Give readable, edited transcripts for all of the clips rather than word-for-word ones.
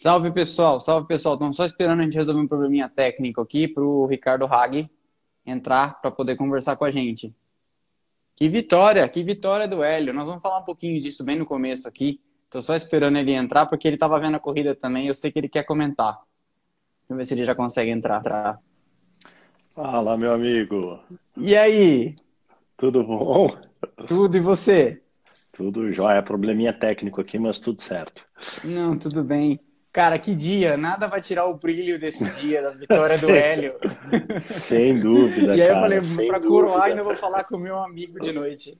Salve, pessoal. Salve, pessoal. Estamos só esperando a gente resolver um probleminha técnico aqui para o Ricardo Hagi entrar para poder conversar com a gente. Que vitória do Hélio. Nós vamos falar um pouquinho disso bem no começo aqui. Estou só esperando ele entrar porque ele estava vendo a corrida também e eu sei que ele quer comentar. Deixa eu ver se ele já consegue entrar. Fala, meu amigo. E aí? Tudo bom? Tudo, e você? Tudo jóia. Probleminha técnico aqui, mas tudo certo. Não, tudo bem. Cara, que dia. Nada vai tirar o brilho desse dia, da vitória do Hélio. Sem dúvida, cara. E aí eu falei, vou pra coroar, ainda vou falar com o meu amigo de noite.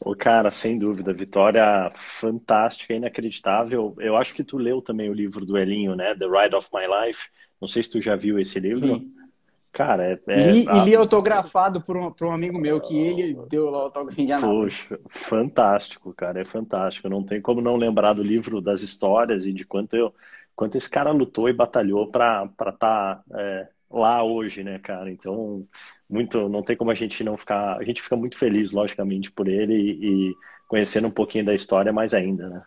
Ô, cara, sem dúvida. Vitória fantástica, inacreditável. Eu acho que tu leu também o livro do Helinho, né? The Ride of My Life. Não sei se tu já viu esse livro. Sim. Cara, li autografado por um amigo meu, que ele deu lá o autógrafo em Indianápolis. Poxa, fantástico, cara, é fantástico. Não tem como não lembrar do livro, das histórias e de quanto esse cara lutou e batalhou para estar lá hoje, né, cara? Então, não tem como a gente não ficar... A gente fica muito feliz, logicamente, por ele e conhecendo um pouquinho da história mais ainda, né?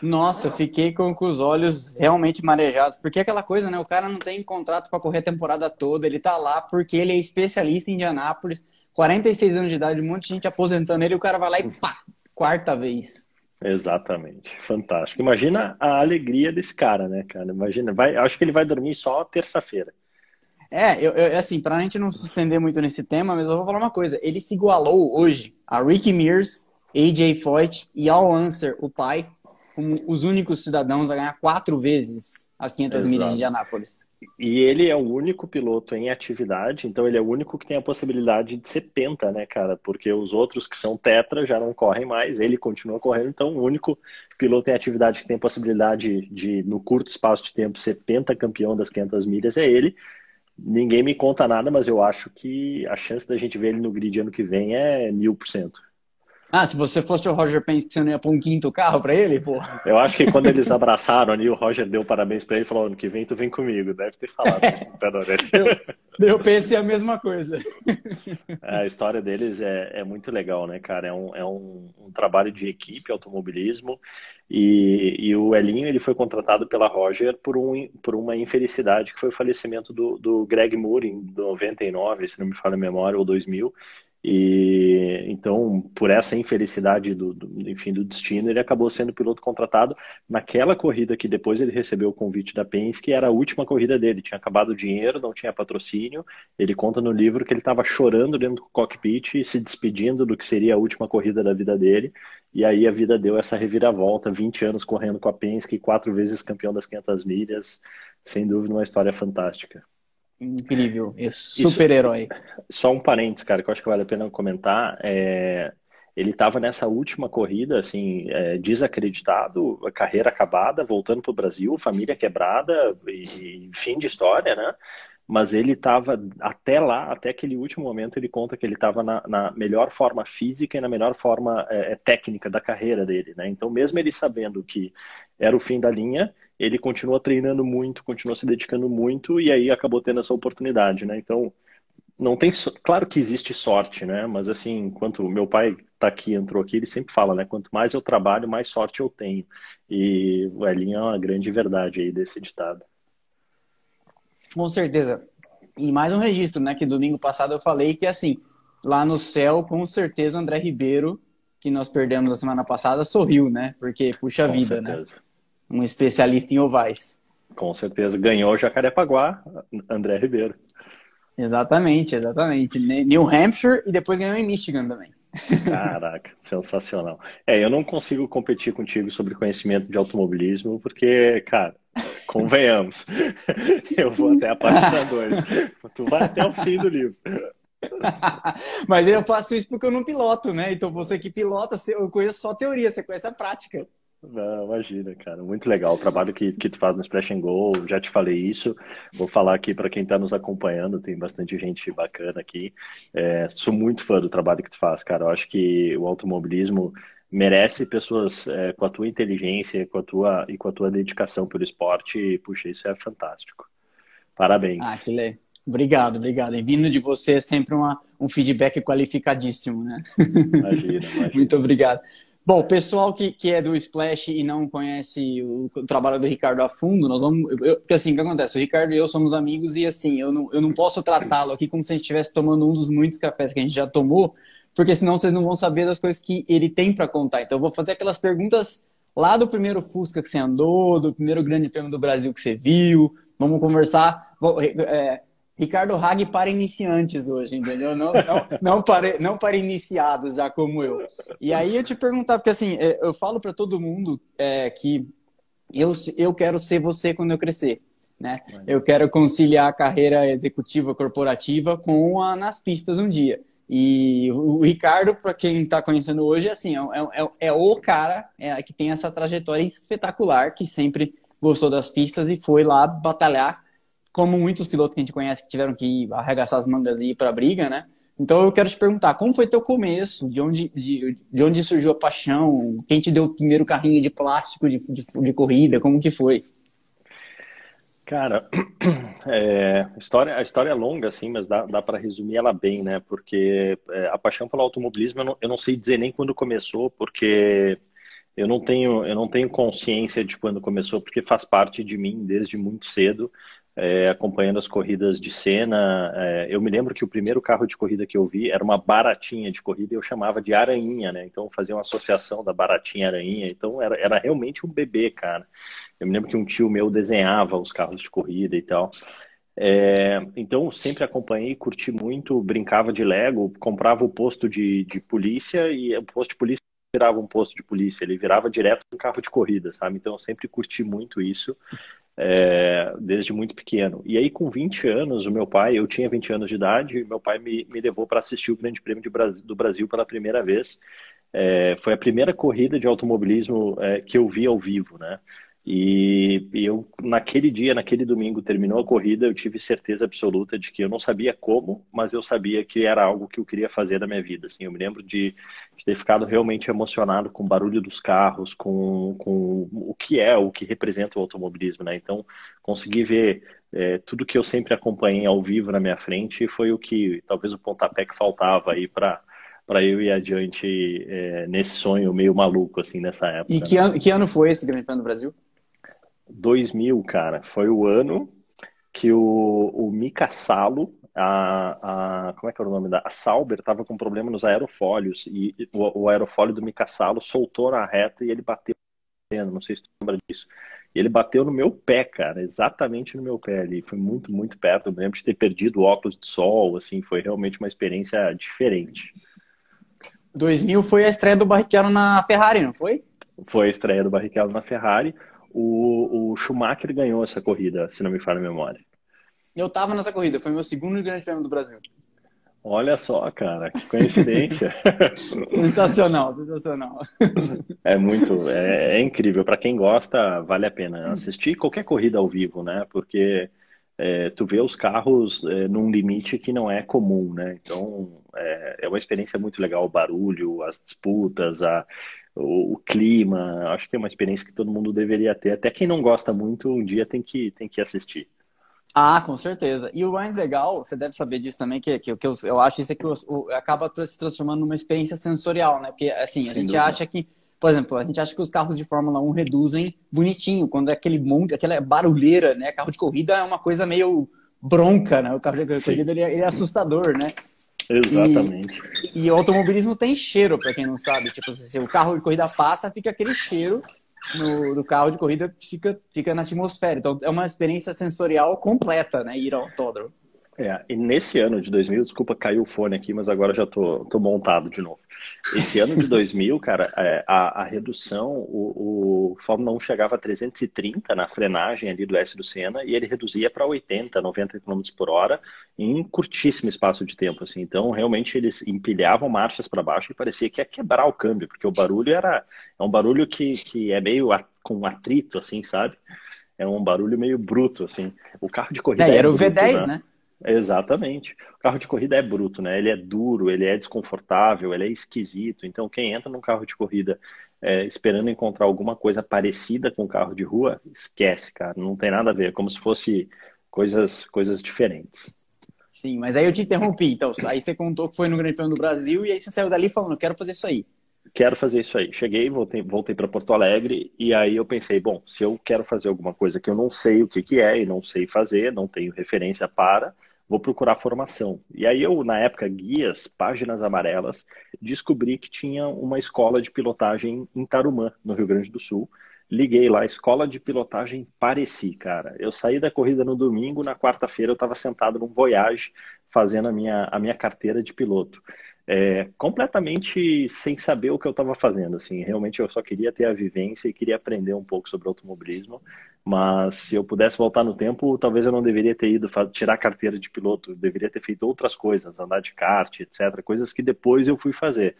Nossa, eu fiquei com os olhos realmente marejados, porque é aquela coisa, né? O cara não tem contrato para correr a temporada toda, ele tá lá porque ele é especialista em Indianápolis, 46 anos de idade, um monte de gente aposentando ele, o cara vai lá e pá, quarta vez. Exatamente, fantástico. Imagina a alegria desse cara, né, cara? Imagina, acho que ele vai dormir só terça-feira. Assim, pra gente não se estender muito nesse tema, mas eu vou falar uma coisa, ele se igualou hoje a Ricky Mears, AJ Foyt e Al Unser, o pai, como os únicos cidadãos a ganhar 4 vezes as 500 milhas de Indianápolis. E ele é o único piloto em atividade, então ele é o único que tem a possibilidade de ser penta, né, cara? Porque os outros que são tetra já não correm mais, ele continua correndo, então o único piloto em atividade que tem a possibilidade de, no curto espaço de tempo, ser pentacampeão das 500 milhas é ele. Ninguém me conta nada, mas eu acho que a chance da gente ver ele no grid ano que vem é 1000%. Ah, se você fosse o Roger Penske, você não ia pôr um quinto carro pra ele, pô? Eu acho que quando eles abraçaram ali, o Roger deu parabéns pra ele e falou, ano que vem tu vem comigo. Deve ter falado isso no pé da orelha. Eu pensei a mesma coisa. A história deles é muito legal, né, cara? É um trabalho de equipe, automobilismo. E o Helinho, ele foi contratado pela Roger por uma infelicidade que foi o falecimento do Greg Moore em 99, se não me falha a memória, ou 2000. E então, por essa infelicidade do destino, ele acabou sendo piloto contratado naquela corrida que depois ele recebeu o convite da Penske, que era a última corrida dele, tinha acabado o dinheiro, não tinha patrocínio. Ele conta no livro que ele estava chorando dentro do cockpit e se despedindo do que seria a última corrida da vida dele, e aí a vida deu essa reviravolta, 20 anos correndo com a Penske, 4 vezes campeão das 500 milhas, sem dúvida uma história fantástica. Incrível, super-herói. Só um parênteses, cara, que eu acho que vale a pena comentar. Ele estava nessa última corrida, assim, desacreditado, carreira acabada, voltando para o Brasil, família quebrada, e fim de história, né? Mas ele estava até lá, até aquele último momento, ele conta que ele estava na melhor forma física e na melhor forma técnica da carreira dele, né? Então, mesmo ele sabendo que era o fim da linha, ele continua treinando muito, continua se dedicando muito e aí acabou tendo essa oportunidade, né? Então, não tem... Claro que existe sorte, né? Mas assim, enquanto meu pai tá aqui, entrou aqui, ele sempre fala, né? Quanto mais eu trabalho, mais sorte eu tenho. E o Helinho é uma grande verdade aí desse ditado. Com certeza. E mais um registro, né? Que domingo passado eu falei que, assim, lá no céu, com certeza, André Ribeiro, que nós perdemos a semana passada, sorriu, né? Porque, puxa vida, né? Um especialista em ovais. Com certeza. Ganhou Jacarepaguá, André Ribeiro. Exatamente, exatamente. New Hampshire e depois ganhou em Michigan também. Caraca, sensacional. Eu não consigo competir contigo sobre conhecimento de automobilismo, porque, cara, convenhamos, eu vou até a página 2, tu vai até o fim do livro. Mas eu faço isso porque eu não piloto, né? Então você que pilota, eu conheço só a teoria, você conhece a prática. Não, imagina, cara, muito legal o trabalho que tu faz no Splash and Go, já te falei isso, vou falar aqui para quem tá nos acompanhando, tem bastante gente bacana aqui, sou muito fã do trabalho que tu faz, cara, eu acho que o automobilismo merece pessoas com a tua inteligência e com a tua dedicação pelo esporte, e, puxa, isso é fantástico, parabéns. Ah, que legal. Obrigado, obrigado. E vindo de você é sempre um feedback qualificadíssimo, né? Imagina. Muito obrigado. Bom, o pessoal que é do Splash e não conhece o trabalho do Ricardo a fundo, nós vamos... Porque assim, o que acontece? O Ricardo e eu somos amigos e assim, eu não posso tratá-lo aqui como se a gente estivesse tomando um dos muitos cafés que a gente já tomou, porque senão vocês não vão saber das coisas que ele tem para contar. Então eu vou fazer aquelas perguntas lá do primeiro Fusca que você andou, do primeiro Grande Prêmio do Brasil que você viu. Vamos conversar... Ricardo Hagi para iniciantes hoje, entendeu? Não para iniciados, já como eu. E aí eu te perguntar, porque assim, eu falo para todo mundo que eu quero ser você quando eu crescer, né? Eu quero conciliar a carreira executiva corporativa com a nas pistas um dia. E o Ricardo, para quem está conhecendo hoje, assim, é o cara que tem essa trajetória espetacular, que sempre gostou das pistas e foi lá batalhar, como muitos pilotos que a gente conhece que tiveram que arregaçar as mangas e ir para a briga, né? Então eu quero te perguntar, como foi teu começo? De onde surgiu a paixão? Quem te deu o primeiro carrinho de plástico de corrida? Como que foi? Cara, a história é longa, assim, mas dá para resumir ela bem, né? Porque a paixão pelo automobilismo, eu não sei dizer nem quando começou, porque... Eu não tenho consciência de quando começou, porque faz parte de mim desde muito cedo, acompanhando as corridas de Senna. Eu me lembro que o primeiro carro de corrida que eu vi era uma baratinha de corrida e eu chamava de Arainha, né? Então eu fazia uma associação da baratinha Arainha. Então era realmente um bebê, cara. Eu me lembro que um tio meu desenhava os carros de corrida e tal. Então sempre acompanhei, curti muito, brincava de Lego, comprava o posto de polícia e o posto de polícia virava um posto de polícia, ele virava direto um carro de corrida, sabe? Então eu sempre curti muito isso, desde muito pequeno. E aí com 20 anos, o meu pai, eu tinha 20 anos de idade, e meu pai me levou para assistir o Grande Prêmio do Brasil pela primeira vez. Foi a primeira corrida de automobilismo que eu vi ao vivo, né? E eu, naquele dia, naquele domingo, terminou a corrida, eu tive certeza absoluta de que eu não sabia como, mas eu sabia que era algo que eu queria fazer da minha vida, assim. Eu me lembro de ter ficado realmente emocionado com o barulho dos carros, com o que representa o automobilismo, né? Então, consegui ver tudo que eu sempre acompanhei ao vivo na minha frente, e foi o que talvez o pontapé que faltava aí para eu ir adiante nesse sonho meio maluco, assim, nessa época. E que ano foi esse Grande Prêmio do Brasil? 2000, cara, foi o ano que o Mika Salo, como é que era o nome da? A Sauber estava com problema nos aerofólios e o aerofólio do Mika Salo soltou na reta e ele bateu, não sei se tu lembra disso. E ele bateu no meu pé, cara, exatamente no meu pé ali. Foi muito, muito perto. Eu lembro de ter perdido o óculos de sol, assim, foi realmente uma experiência diferente. 2000 foi a estreia do Barrichello na Ferrari, não foi? Foi a estreia do Barrichello na Ferrari. O Schumacher ganhou essa corrida, se não me falha a memória. Eu tava nessa corrida, foi meu segundo Grande Prêmio do Brasil. Olha só, cara, que coincidência. Sensacional, sensacional. É incrível. Para quem gosta, vale a pena assistir qualquer corrida ao vivo, né? Porque tu vê os carros num limite que não é comum, né? Então é uma experiência muito legal, o barulho, as disputas, o clima. Acho que é uma experiência que todo mundo deveria ter. Até quem não gosta muito, um dia tem que assistir. Ah, com certeza. E o mais legal, você deve saber disso também, que eu acho isso é que acaba se transformando numa experiência sensorial, né? Porque, assim, a gente acha que, por exemplo, a gente acha que os carros de Fórmula 1 reduzem bonitinho, quando é aquele monte, aquela barulheira, né? Carro de corrida é uma coisa meio bronca, né? O carro de corrida ele é assustador, né? Exatamente. E o automobilismo tem cheiro, pra quem não sabe. Tipo, se o carro de corrida passa, fica aquele cheiro do carro de corrida, fica na atmosfera. Então é uma experiência sensorial completa, né? Ir ao autódromo. E nesse ano de 2000, desculpa, caiu o fone aqui, mas agora já tô montado de novo. Esse ano de 2000, cara, a redução, o Fórmula 1 chegava a 330 na frenagem ali do S do Senna e ele reduzia para 80, 90 km por hora em curtíssimo espaço de tempo, assim. Então, realmente, eles empilhavam marchas para baixo e parecia que ia quebrar o câmbio, porque o barulho é um barulho que é meio com atrito, assim, sabe? É um barulho meio bruto, assim. O carro de corrida era o bruto, V10, né? Exatamente. O carro de corrida é bruto, né? Ele é duro, ele é desconfortável, ele é esquisito. Então, quem entra num carro de corrida esperando encontrar alguma coisa parecida com um carro de rua, esquece, cara. Não tem nada a ver. É como se fosse coisas diferentes. Sim, mas aí eu te interrompi. Então, aí você contou que foi no Grande Prêmio do Brasil e aí você saiu dali falando, eu quero fazer isso aí. quero fazer isso aí. Cheguei, voltei para Porto Alegre e aí eu pensei, bom, se eu quero fazer alguma coisa que eu não sei o que que é e não sei fazer, não tenho referência para, vou procurar formação. E aí eu, na época, guias, páginas amarelas, descobri que tinha uma escola de pilotagem em Tarumã, no Rio Grande do Sul. Liguei lá, escola de pilotagem Pareci, cara. Eu saí da corrida no domingo, na quarta-feira eu estava sentado num Voyage fazendo a minha carteira de piloto. Completamente sem saber o que eu estava fazendo, assim, realmente eu só queria ter a vivência e queria aprender um pouco sobre automobilismo, mas se eu pudesse voltar no tempo, talvez eu não deveria ter ido tirar a carteira de piloto, eu deveria ter feito outras coisas, andar de kart, etc, coisas que depois eu fui fazer,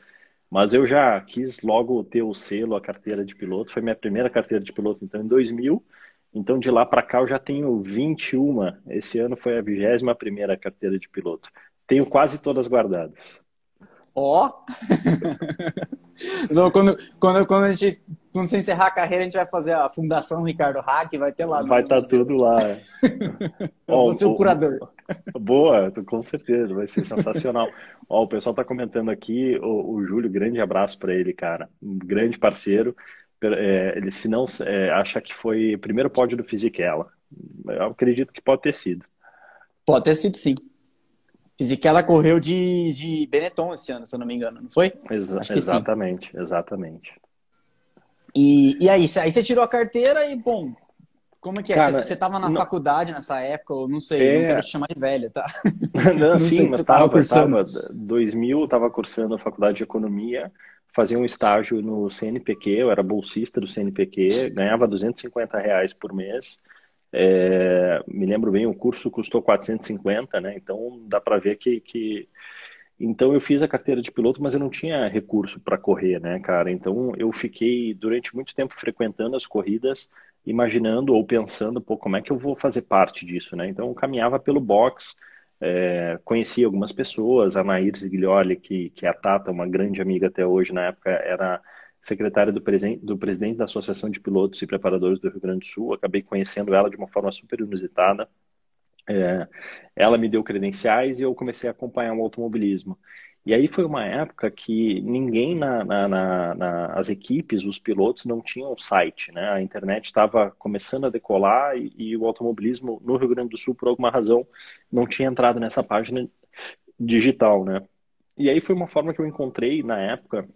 mas eu já quis logo ter o selo, a carteira de piloto, foi minha primeira carteira de piloto, então, em 2000, então de lá para cá eu já tenho 21, esse ano foi a 21ª carteira de piloto, tenho quase todas guardadas. Ó! Oh. Então, quando você encerrar a carreira, a gente vai fazer a Fundação Ricardo Hagi, vai ter lá. Vai estar tudo lá. Ó, vou ser o curador. Boa, com certeza, vai ser sensacional. Ó, o pessoal está comentando aqui, o Júlio, grande abraço para ele, cara. Um grande parceiro. Ele, se não, acha que foi o primeiro pódio do Fisichella. Eu acredito que pode ter sido. Pode ter sido, sim. Fisichella correu de Benetton esse ano, se eu não me engano, não foi? Exatamente, sim. Exatamente. E aí você tirou a carteira e, bom, como é que é? Cara, você tava na faculdade nessa época, eu não sei, não quero te chamar de velho, tá? Não sim, mas tava 2000, eu tava cursando a faculdade de Economia, fazia um estágio no CNPq, eu era bolsista do CNPq, ganhava R$250 por mês. Me lembro bem, o curso custou 450, né? Então dá para ver que... Então eu fiz a carteira de piloto, mas eu não tinha recurso para correr, né, cara? Então eu fiquei durante muito tempo frequentando as corridas, imaginando ou pensando, pô, como é que eu vou fazer parte disso, né? Então eu caminhava pelo box, conhecia algumas pessoas, a Nair Ziglioli, que é a Tata, uma grande amiga até hoje, na época era... secretária do presidente da Associação de Pilotos e Preparadores do Rio Grande do Sul, acabei conhecendo ela de uma forma super inusitada. Ela me deu credenciais e eu comecei a acompanhar o automobilismo. E aí foi uma época que ninguém, as equipes, os pilotos, não tinham site, né? A internet estava começando a decolar e o automobilismo no Rio Grande do Sul, por alguma razão, não tinha entrado nessa página digital, né? E aí foi uma forma que eu encontrei, na época,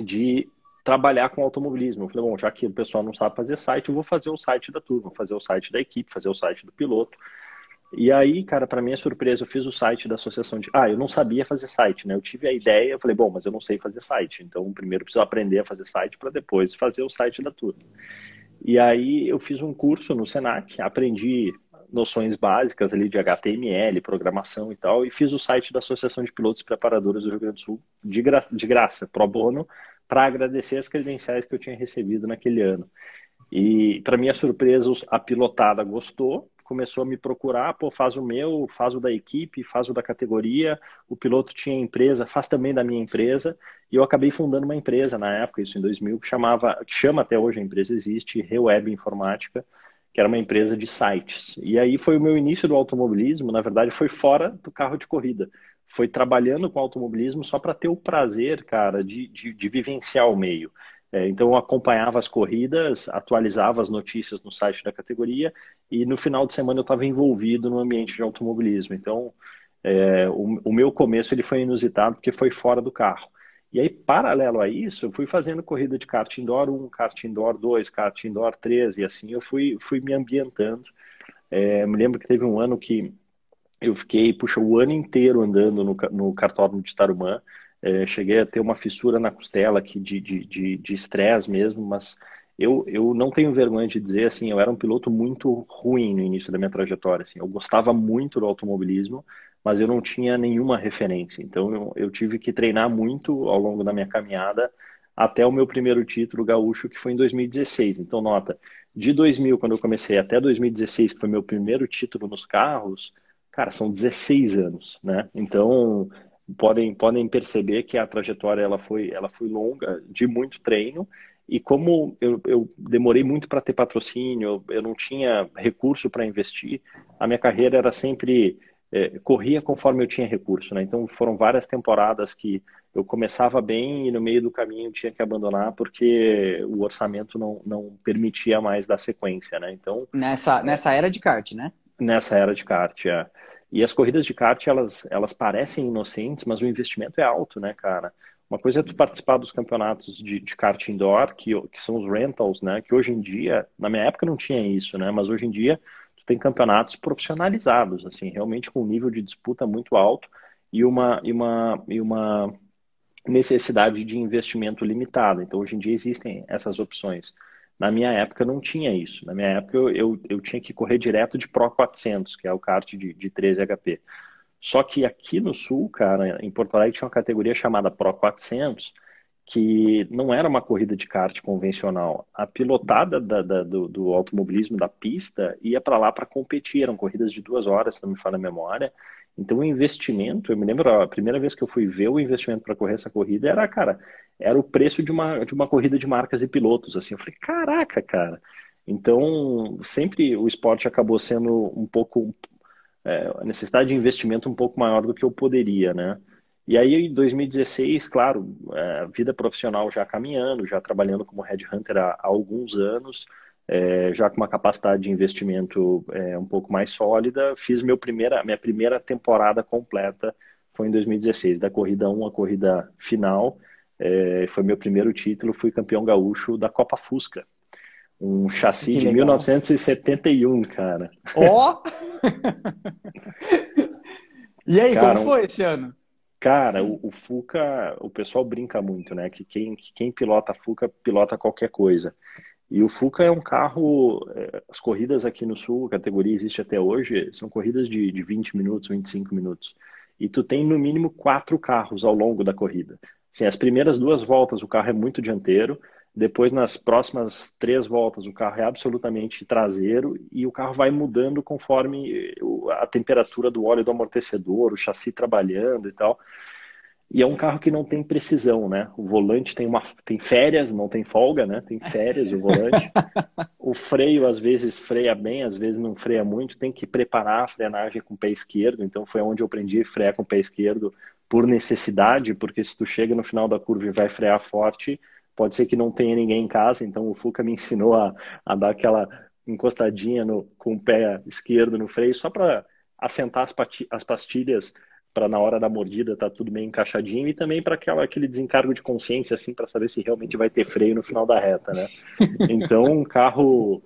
de trabalhar com automobilismo. Eu falei, bom, já que o pessoal não sabe fazer site, eu vou fazer o site da turma, fazer o site da equipe, fazer o site do piloto. E aí, cara, para minha surpresa, eu fiz o site da associação de... eu não sabia fazer site, né? Eu tive a ideia, eu falei, bom, mas eu não sei fazer site. Então, primeiro preciso aprender a fazer site para depois fazer o site da turma. E aí, eu fiz um curso no Senac, aprendi noções básicas ali de HTML, programação e tal, e fiz o site da Associação de Pilotos e Preparadores do Rio Grande do Sul de graça, pro bono, para agradecer as credenciais que eu tinha recebido naquele ano. E, para minha surpresa, a pilotada gostou, começou a me procurar, pô, faz o meu, faz o da equipe, faz o da categoria, o piloto tinha empresa, faz também da minha empresa, e eu acabei fundando uma empresa na época, isso em 2000, que chama até hoje, a empresa existe, Reweb Informática, que era uma empresa de sites. E aí foi o meu início do automobilismo, na verdade foi fora do carro de corrida. Foi trabalhando com automobilismo só para ter o prazer, cara, de vivenciar o meio. Então eu acompanhava as corridas, atualizava as notícias no site da categoria e no final de semana eu estava envolvido no ambiente de automobilismo. Então o meu começo ele foi inusitado porque foi fora do carro. E aí, paralelo a isso, eu fui fazendo corrida de kart indoor 1, kart indoor 2, kart indoor 3, e assim eu fui me ambientando. Me lembro que teve um ano que eu fiquei, puxa, o ano inteiro andando no cartódromo de Tarumã. Cheguei a ter uma fissura na costela aqui de estresse mesmo, mas eu não tenho vergonha de dizer, assim, eu era um piloto muito ruim no início da minha trajetória. Assim, eu gostava muito do automobilismo, mas eu não tinha nenhuma referência. Então eu tive que treinar muito ao longo da minha caminhada até o meu primeiro título gaúcho, que foi em 2016. Então, nota, de 2000, quando eu comecei, até 2016, que foi meu primeiro título nos carros, cara, são 16 anos, né? Então, podem perceber que a trajetória ela foi longa, de muito treino, e como eu demorei muito para ter patrocínio, eu não tinha recurso para investir, a minha carreira era sempre... corria conforme eu tinha recurso, né? Então foram várias temporadas que eu começava bem e no meio do caminho tinha que abandonar porque o orçamento não permitia mais dar sequência, né? Então, nessa era de kart, né? Nessa era de kart, é. E as corridas de kart, elas parecem inocentes, mas o investimento é alto, né, cara? Uma coisa é tu participar dos campeonatos de kart indoor, que são os rentals, né? Que hoje em dia, na minha época não tinha isso, né? Mas hoje em dia tu tem campeonatos profissionalizados, assim, realmente com um nível de disputa muito alto e uma necessidade de investimento limitada. Então hoje em dia existem essas opções. Na minha época não tinha isso. Na minha época eu tinha que correr direto de Pro 400, que é o kart de 13 HP. Só que aqui no Sul, cara, em Porto Alegre tinha uma categoria chamada Pro 400, que não era uma corrida de kart convencional. A pilotada do automobilismo da pista ia para lá para competir. Eram corridas de 2 horas, se não me falha a memória. Então o investimento, eu me lembro, a primeira vez que eu fui ver o investimento para correr essa corrida era, cara, era o preço de uma corrida de marcas e pilotos, assim. Eu falei, caraca, cara. Então sempre o esporte acabou sendo um pouco... a necessidade de investimento um pouco maior do que eu poderia, né? E aí, em 2016, claro, vida profissional já caminhando, já trabalhando como headhunter há alguns anos, já com uma capacidade de investimento um pouco mais sólida, fiz minha primeira temporada completa, foi em 2016, da corrida 1 à corrida final, foi meu primeiro título, fui campeão gaúcho da Copa Fusca. Um chassi de 1971, cara. Ó! Oh! E aí, cara, como foi esse ano? Cara, o Fuca, o pessoal brinca muito, né? Que quem pilota Fuca, pilota qualquer coisa. E o Fuca é um carro... As corridas aqui no Sul, a categoria existe até hoje, são corridas de 20 minutos, 25 minutos. E tu tem, no mínimo, 4 carros ao longo da corrida. Assim, as primeiras 2 voltas, o carro é muito dianteiro. Depois, nas próximas 3 voltas, o carro é absolutamente traseiro e o carro vai mudando conforme a temperatura do óleo do amortecedor, o chassi trabalhando e tal. E é um carro que não tem precisão, né? O volante tem férias, não tem folga, né? Tem férias o volante. O freio, às vezes, freia bem, às vezes não freia muito. Tem que preparar a frenagem com o pé esquerdo. Então, foi onde eu aprendi a frear com o pé esquerdo por necessidade, porque se tu chega no final da curva e vai frear forte... Pode ser que não tenha ninguém em casa, então o Fuca me ensinou a dar aquela encostadinha com o pé esquerdo no freio, só para assentar as pastilhas, para na hora da mordida tá tudo bem encaixadinho, e também para aquele desencargo de consciência, assim, para saber se realmente vai ter freio no final da reta, né? Então um carro...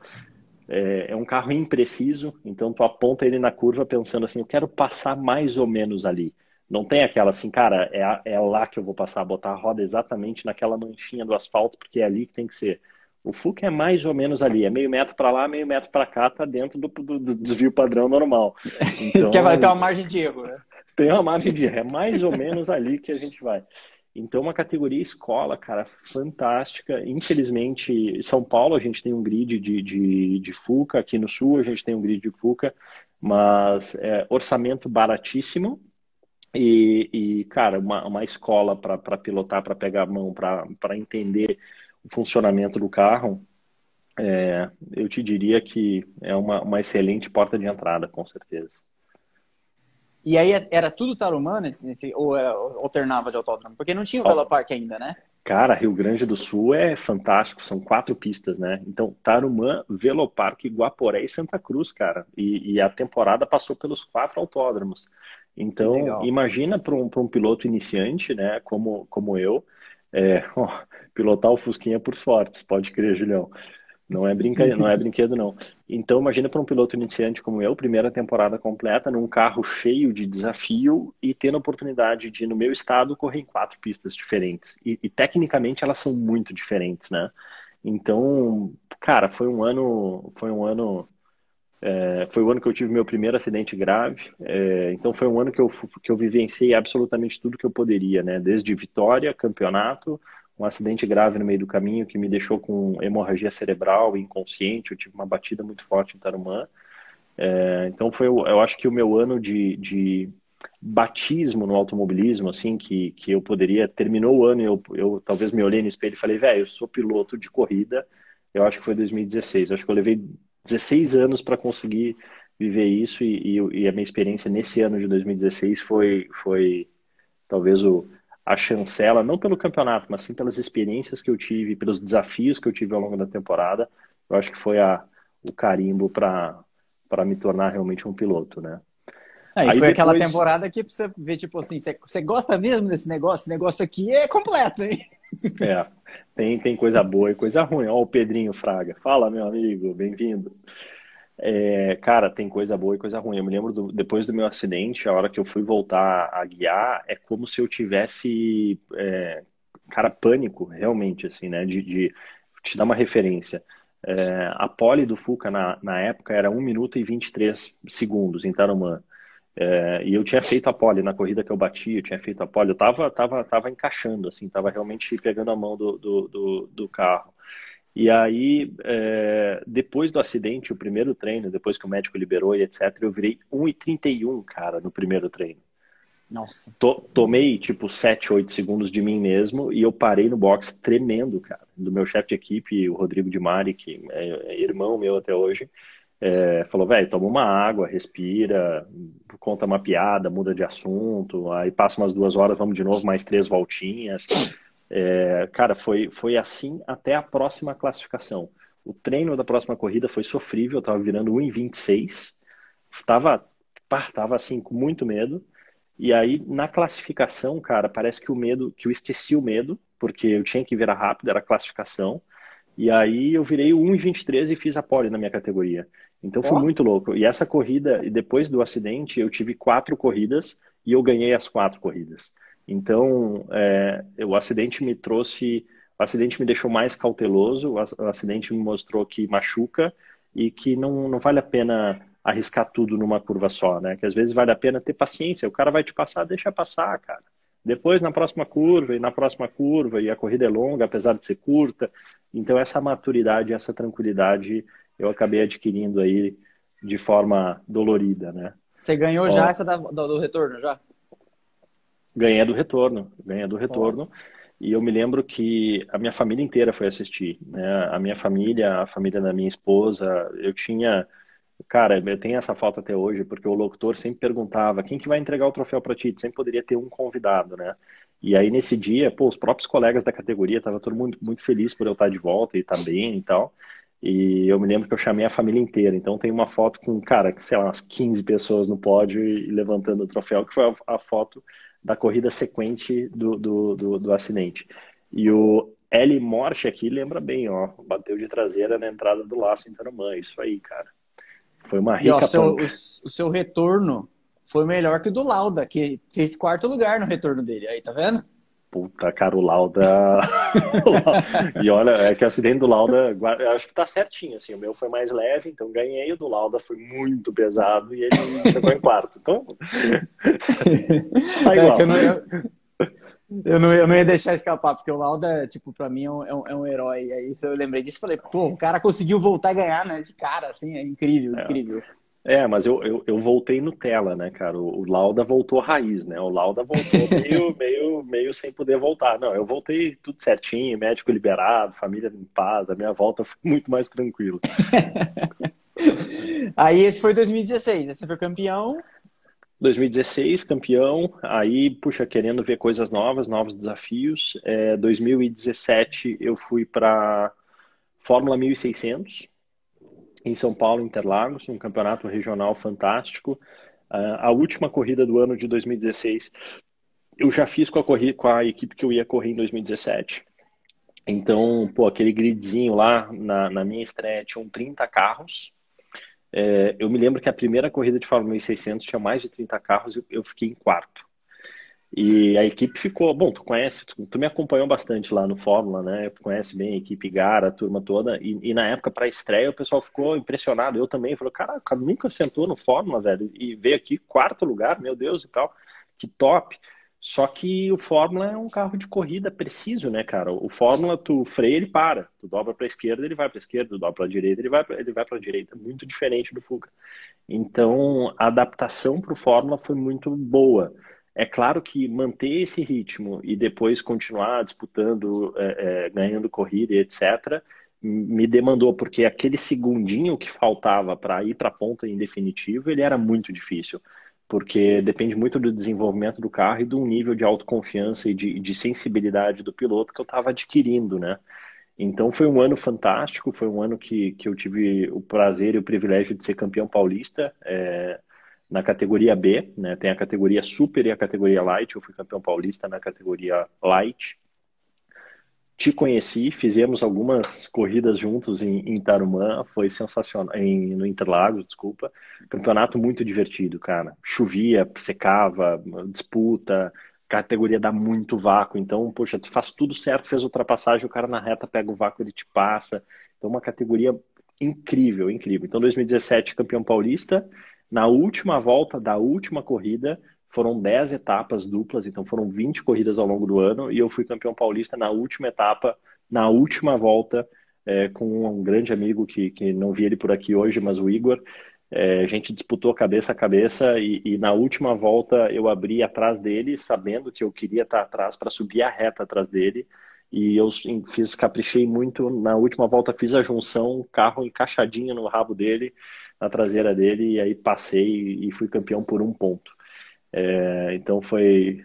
É um carro impreciso, então tu aponta ele na curva pensando assim, eu quero passar mais ou menos ali. Não tem aquela assim, cara, é lá que eu vou passar, botar a roda exatamente naquela manchinha do asfalto, porque é ali que tem que ser. O Fuca é mais ou menos ali, é meio metro para lá, meio metro para cá, tá dentro do desvio padrão normal. Então, isso que vai ter uma margem de erro, né? Tem uma margem de erro, é mais ou menos ali que a gente vai. Então, uma categoria escola, cara, fantástica. Infelizmente, em São Paulo a gente tem um grid de Fuca, aqui no Sul a gente tem um grid de Fuca, mas orçamento baratíssimo. E cara, uma escola para pilotar, para pegar a mão, para entender o funcionamento do carro, eu te diria que é uma excelente porta de entrada, com certeza. E aí era tudo Tarumã, ou alternava de autódromo? Porque não tinha o Velopark ainda, né? Cara, Rio Grande do Sul é fantástico, são 4 pistas, né? Então, Tarumã, Velopark, Guaporé e Santa Cruz, cara. E a temporada passou pelos 4 autódromos. Então, imagina para um piloto iniciante, né, como eu, pilotar o Fusquinha por sorte, pode crer, Julião. Não é brinquedo, não. Então, imagina para um piloto iniciante como eu, primeira temporada completa, num carro cheio de desafio e tendo a oportunidade de, no meu estado, correr em 4 pistas diferentes. E tecnicamente, elas são muito diferentes, né? Então, cara, foi o ano que eu tive meu primeiro acidente grave, então foi um ano que eu vivenciei absolutamente tudo que eu poderia, né? Desde vitória, campeonato, um acidente grave no meio do caminho que me deixou com hemorragia cerebral, inconsciente, eu tive uma batida muito forte em Tarumã, então foi, eu acho que o meu ano de batismo no automobilismo, assim, que eu poderia, terminou o ano e eu talvez me olhei no espelho e falei, velho, eu sou piloto de corrida, eu acho que foi 2016, eu acho que eu levei 16 anos para conseguir viver isso e a minha experiência nesse ano de 2016 foi talvez a chancela, não pelo campeonato, mas sim pelas experiências que eu tive, pelos desafios que eu tive ao longo da temporada. Eu acho que foi o carimbo para me tornar realmente um piloto, né? Aí foi depois... aquela temporada que você vê, tipo assim, você gosta mesmo desse negócio? Esse negócio aqui é completo, hein? É, tem coisa boa e coisa ruim. Ó o Pedrinho Fraga. Fala, meu amigo, bem-vindo. É, cara, tem coisa boa e coisa ruim. Eu me lembro, depois do meu acidente, a hora que eu fui voltar a guiar, é como se eu tivesse, cara, pânico, realmente, assim, né? De te dar uma referência. A pole do Fuca, na época, era 1 minuto e 23 segundos em Tarumã. E eu tinha feito a pole na corrida que eu bati, eu tinha feito a pole, eu tava encaixando, assim, tava realmente pegando a mão do carro. E aí, depois do acidente, o primeiro treino, depois que o médico liberou e etc, eu virei 1,31, cara, no primeiro treino. Nossa. Tomei, tipo, 7, 8 segundos de mim mesmo e eu parei no box tremendo, cara, do meu chefe de equipe, o Rodrigo Di Mari, que é irmão meu até hoje. Falou, velho, toma uma água, respira, conta uma piada, muda de assunto, aí passa umas 2 horas, vamos de novo, mais 3 voltinhas. Cara, foi assim até a próxima classificação. O treino da próxima corrida foi sofrível, eu tava virando 1,26, tava assim com muito medo, e aí na classificação, cara, parece que o medo, que eu esqueci o medo, porque eu tinha que virar rápido, era a classificação. E aí eu virei 1,23 e fiz a pole na minha categoria. Então foi muito louco. E essa corrida, e depois do acidente, eu tive 4 corridas e eu ganhei as 4 corridas. Então, o acidente me trouxe... O acidente me deixou mais cauteloso, o acidente me mostrou que machuca e que não vale a pena arriscar tudo numa curva só, né? Que às vezes vale a pena ter paciência. O cara vai te passar, deixa passar, cara. Depois, na próxima curva, e a corrida é longa, apesar de ser curta. Então, essa maturidade, essa tranquilidade, eu acabei adquirindo aí de forma dolorida, né? Você ganhou já essa do retorno, já? Ganhei do retorno. E eu me lembro que a minha família inteira foi assistir, né? A minha família, a família da minha esposa, eu tinha... Cara, eu tenho essa falta até hoje, porque o locutor sempre perguntava quem que vai entregar o troféu para ti, sempre poderia ter um convidado, né? E aí nesse dia, pô, os próprios colegas da categoria, tava todo mundo muito feliz por eu estar de volta e tá bem e tal, e eu me lembro que eu chamei a família inteira, então tem uma foto com, cara, sei lá, umas 15 pessoas no pódio e levantando o troféu, que foi a foto da corrida sequente do acidente. E o L. Morte aqui, lembra bem, ó, bateu de traseira na entrada do laço em Tarumã, isso aí, cara. Foi uma rica... E, ó, o seu retorno foi melhor que o do Lauda, que fez 4º lugar no retorno dele. Aí, tá vendo? Puta, cara, o Lauda... E olha, é que o acidente do Lauda, eu acho que tá certinho, assim. O meu foi mais leve, então ganhei. O do Lauda foi muito pesado e ele chegou em 4º. Então... Tá igual. Eu não ia deixar escapar, porque o Lauda, tipo, pra mim é um herói. Aí eu lembrei disso e falei, pô, o cara conseguiu voltar a ganhar, né? De cara, assim, é incrível, incrível. Mas eu voltei Nutella, né, cara? O Lauda voltou raiz, né? O Lauda voltou meio sem poder voltar. Não, eu voltei tudo certinho, médico liberado, família em paz, a minha volta foi muito mais tranquila. Aí esse foi 2016, esse foi campeão... 2016, campeão, aí, puxa, querendo ver coisas novas, novos desafios. 2017 eu fui para Fórmula 1600, em São Paulo, Interlagos, um campeonato regional fantástico. A última corrida do ano de 2016 eu já fiz com a equipe que eu ia correr em 2017. Então, pô, aquele gridzinho lá, na minha estreia, tinham 30 carros. Eu me lembro que a primeira corrida de Fórmula 1600 tinha mais de 30 carros e eu fiquei em 4º. E a equipe ficou... Bom, tu conhece, tu me acompanhou bastante lá no Fórmula, né? Tu conhece bem a equipe Gara, a turma toda. E na época, pra estreia, o pessoal ficou impressionado. Eu também. Falei, caraca, nunca sentou no Fórmula, velho. E veio aqui 4º lugar, meu Deus e tal. Que top. Só que o Fórmula é um carro de corrida preciso, né, cara? O Fórmula, tu freia, ele para. Tu dobra pra esquerda, ele vai pra esquerda. Tu dobra pra direita, ele vai pra direita. Muito diferente do Fuca. Então, a adaptação pro Fórmula foi muito boa. É claro que manter esse ritmo e depois continuar disputando, ganhando corrida e etc., me demandou, porque aquele segundinho que faltava para ir para a ponta em definitivo, ele era muito difícil, porque depende muito do desenvolvimento do carro e de um nível de autoconfiança e de sensibilidade do piloto que eu estava adquirindo, né? Então foi um ano fantástico, foi um ano que eu tive o prazer e o privilégio de ser campeão paulista na categoria B, né? Tem a categoria Super e a categoria Light, eu fui campeão paulista na categoria Light. Te conheci, fizemos algumas corridas juntos em Tarumã, foi sensacional, no Interlagos, desculpa. Campeonato muito divertido, cara. Chovia, secava, disputa... Categoria dá muito vácuo, então, poxa, tu faz tudo certo, fez ultrapassagem, o cara na reta pega o vácuo, ele te passa. Então, uma categoria incrível, incrível. Então, 2017, campeão paulista. Na última volta da última corrida, foram 10 etapas duplas, então foram 20 corridas ao longo do ano, e eu fui campeão paulista na última etapa, na última volta, com um grande amigo que não vi ele por aqui hoje, mas o Igor. A gente disputou cabeça a cabeça e na última volta eu abri atrás dele, sabendo que eu queria estar atrás para subir a reta atrás dele, e eu caprichei muito. Na última volta fiz a junção, carro encaixadinho no rabo dele, na traseira dele, e aí passei e fui campeão por um ponto. Então foi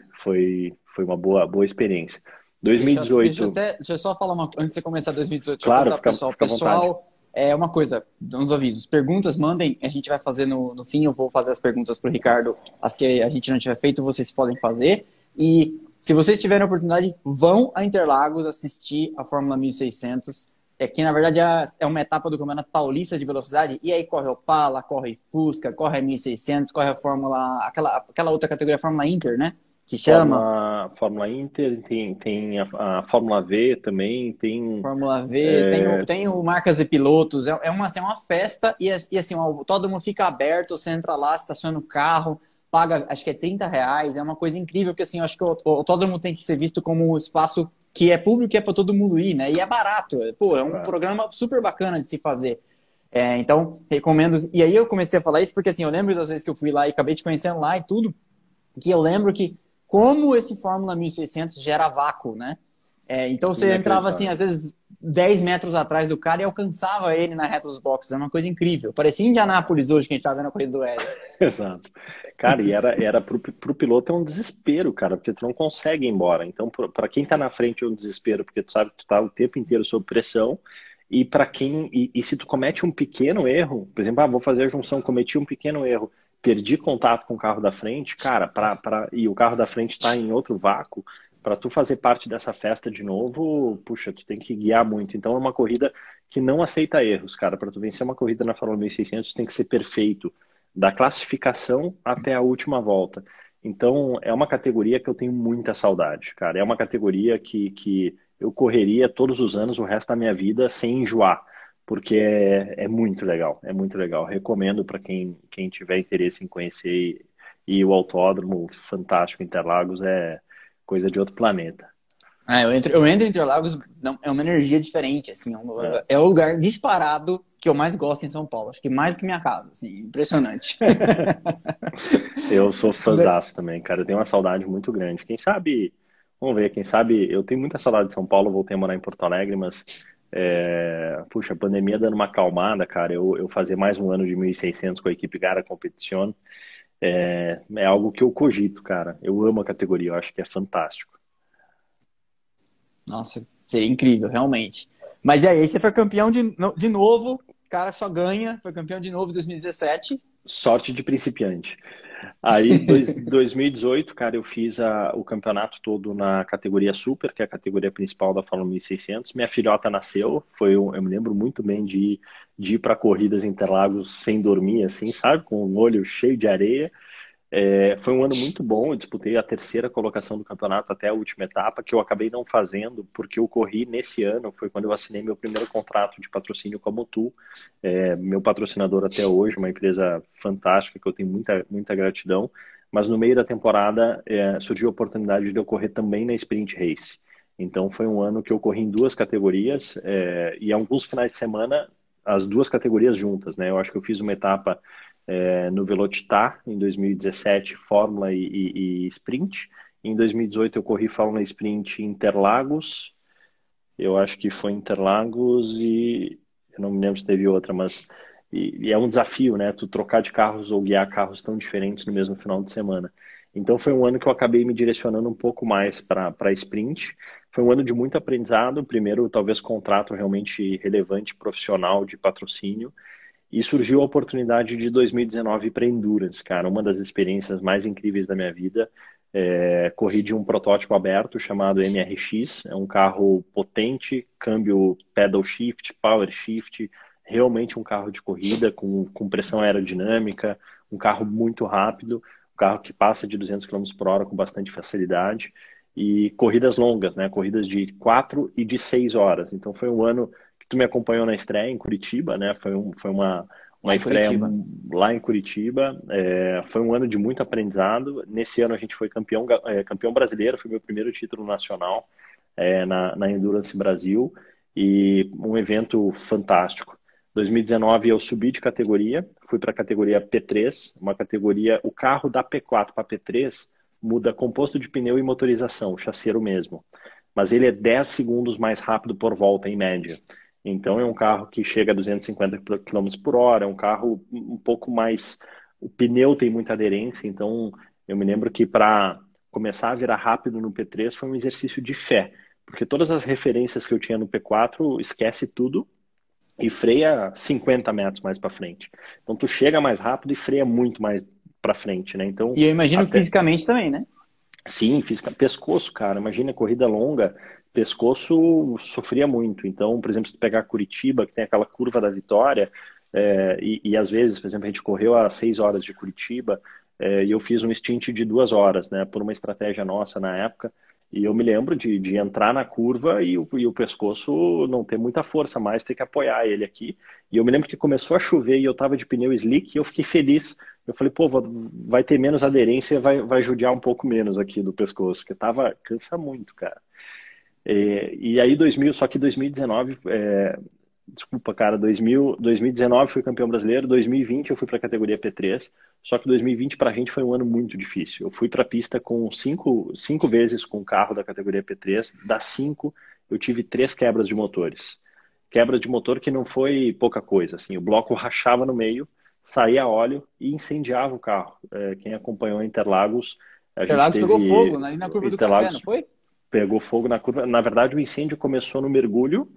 uma boa experiência. 2018... Deixa eu só falar uma coisa antes de você começar 2018. Claro, pessoal. É uma coisa, uns avisos. Perguntas, mandem. A gente vai fazer no fim. Eu vou fazer as perguntas para o Ricardo. As que a gente não tiver feito, vocês podem fazer. E se vocês tiverem a oportunidade, vão a Interlagos assistir a Fórmula 1600. Que, na verdade, é uma etapa do Campeonato Paulista de Velocidade. E aí corre Opala, corre Fusca, corre a 1600, corre a Fórmula... Aquela outra categoria, Fórmula Inter, né? Que chama... Fórmula Inter, tem a Fórmula V também, tem... Fórmula V, tem o Marcas e Pilotos, é uma festa e assim, todo mundo fica aberto, você entra lá, estaciona o carro, paga, acho que é R$30, é uma coisa incrível, porque assim, eu acho que o todo mundo tem que ser visto como um espaço que é público e é para todo mundo ir, né? E é barato, pô, é um programa super bacana de se fazer. Então, recomendo... E aí eu comecei a falar isso porque assim, eu lembro das vezes que eu fui lá e acabei te conhecendo lá e tudo, que eu lembro que como esse Fórmula 1600 gera vácuo, né? Então você entrava assim, às vezes 10 metros atrás do cara e alcançava ele na reta dos boxes. É uma coisa incrível. Parecia Indianápolis hoje que a gente tava vendo a corrida do Hélio. Exato. Cara, e era pro piloto é um desespero, cara, porque tu não consegue ir embora. Então, para quem tá na frente é um desespero, porque tu sabe que tu tá o tempo inteiro sob pressão. E para quem. E se tu comete um pequeno erro, por exemplo, vou fazer a junção, cometi um pequeno erro. Perdi contato com o carro da frente, cara, e o carro da frente está em outro vácuo, para tu fazer parte dessa festa de novo, puxa, tu tem que guiar muito. Então é uma corrida que não aceita erros, cara. Para tu vencer uma corrida na Fórmula 1600, tu tem que ser perfeito, da classificação até a última volta. Então é uma categoria que eu tenho muita saudade, cara. É uma categoria que eu correria todos os anos, o resto da minha vida, sem enjoar. Porque é muito legal, é muito legal. Recomendo para quem tiver interesse em conhecer. E o autódromo fantástico Interlagos é coisa de outro planeta. Eu entro em Interlagos, é uma energia diferente, assim, é o lugar disparado que eu mais gosto em São Paulo. Acho que mais que minha casa, assim, impressionante. Eu sou fãzaço também, cara. Eu tenho uma saudade muito grande. Quem sabe, vamos ver, quem sabe, eu tenho muita saudade de São Paulo, voltei a morar em Porto Alegre, mas... Puxa, a pandemia dando uma acalmada, cara, eu fazer mais um ano de 1600 com a equipe Gara Competizione é algo que eu cogito, cara. Eu amo a categoria, eu acho que é fantástico. Nossa, seria incrível, realmente. Mas aí você foi campeão de novo, cara, só ganha, foi campeão de novo em 2017. Sorte de principiante. Aí, 2018, cara, eu fiz o campeonato todo na categoria Super, que é a categoria principal da Fórmula 1600. Minha filhota nasceu, eu me lembro muito bem de ir para corridas em Interlagos sem dormir, assim, sabe? Com o olho cheio de areia. Foi um ano muito bom, eu disputei a terceira colocação do campeonato até a última etapa, que eu acabei não fazendo, porque eu corri nesse ano, foi quando eu assinei meu primeiro contrato de patrocínio com a Motul, meu patrocinador até hoje, uma empresa fantástica, que eu tenho muita, muita gratidão, mas no meio da temporada surgiu a oportunidade de eu correr também na Sprint Race. Então foi um ano que eu corri em duas categorias, e alguns finais de semana, as duas categorias juntas, né? Eu acho que eu fiz uma etapa... no Velocitar em 2017, Fórmula e Sprint. Em 2018 eu corri Fórmula Sprint Interlagos, eu acho que foi Interlagos e eu não me lembro se teve outra, mas e é um desafio, né? Tu trocar de carros ou guiar carros tão diferentes no mesmo final de semana. Então foi um ano que eu acabei me direcionando um pouco mais para sprint. Foi um ano de muito aprendizado. Primeiro, talvez, contrato realmente relevante, profissional, de patrocínio. E surgiu a oportunidade de 2019 para Endurance, cara. Uma das experiências mais incríveis da minha vida. Corri de um protótipo aberto chamado MRX. É um carro potente, câmbio pedal shift, power shift. Realmente um carro de corrida com pressão aerodinâmica. Um carro muito rápido. Um carro que passa de 200 km por hora com bastante facilidade. E corridas longas, né? Corridas de 4 e de 6 horas. Então foi um ano que tu me acompanhou na estreia em Curitiba, né? Foi uma estreia lá em Curitiba. Foi um ano de muito aprendizado. Nesse ano a gente foi campeão brasileiro, foi meu primeiro título nacional na Endurance Brasil. E um evento fantástico. 2019 eu subi de categoria, fui para a categoria P3, uma categoria, o carro da P4 para P3 muda composto de pneu e motorização, o chasseiro mesmo. Mas ele é 10 segundos mais rápido por volta, em média. Então é um carro que chega a 250 km por hora, é um carro um pouco mais... O pneu tem muita aderência, então eu me lembro que para começar a virar rápido no P3 foi um exercício de fé. Porque todas as referências que eu tinha no P4, esquece tudo e freia 50 metros mais para frente. Então tu chega mais rápido e freia muito mais pra frente, né? Então, e eu imagino até... fisicamente também, né? Sim, pescoço, cara. Imagina, corrida longa, pescoço sofria muito. Então, por exemplo, se tu pegar Curitiba, que tem aquela curva da vitória, e às vezes, por exemplo, a gente correu a 6 horas de Curitiba, e eu fiz um stint de 2 horas, né? Por uma estratégia nossa na época. E eu me lembro de entrar na curva e o pescoço não ter muita força mais, ter que apoiar ele aqui. E eu me lembro que começou a chover e eu tava de pneu slick e eu fiquei feliz. Eu falei, pô, vai ter menos aderência, vai judiar um pouco menos aqui do pescoço, porque cansa muito, cara. E aí, só que 2019... 2019 fui campeão brasileiro, 2020 eu fui para a categoria P3, só que 2020 para a gente foi um ano muito difícil. Eu fui para a pista com cinco vezes com o carro da categoria P3, das 5 eu tive 3 quebras de motores. Quebra de motor que não foi pouca coisa, assim, o bloco rachava no meio, saía óleo e incendiava o carro. Quem acompanhou a Interlagos... Interlagos pegou fogo, né? Na curva do Café, não foi? Pegou fogo na curva, na verdade o incêndio começou no mergulho.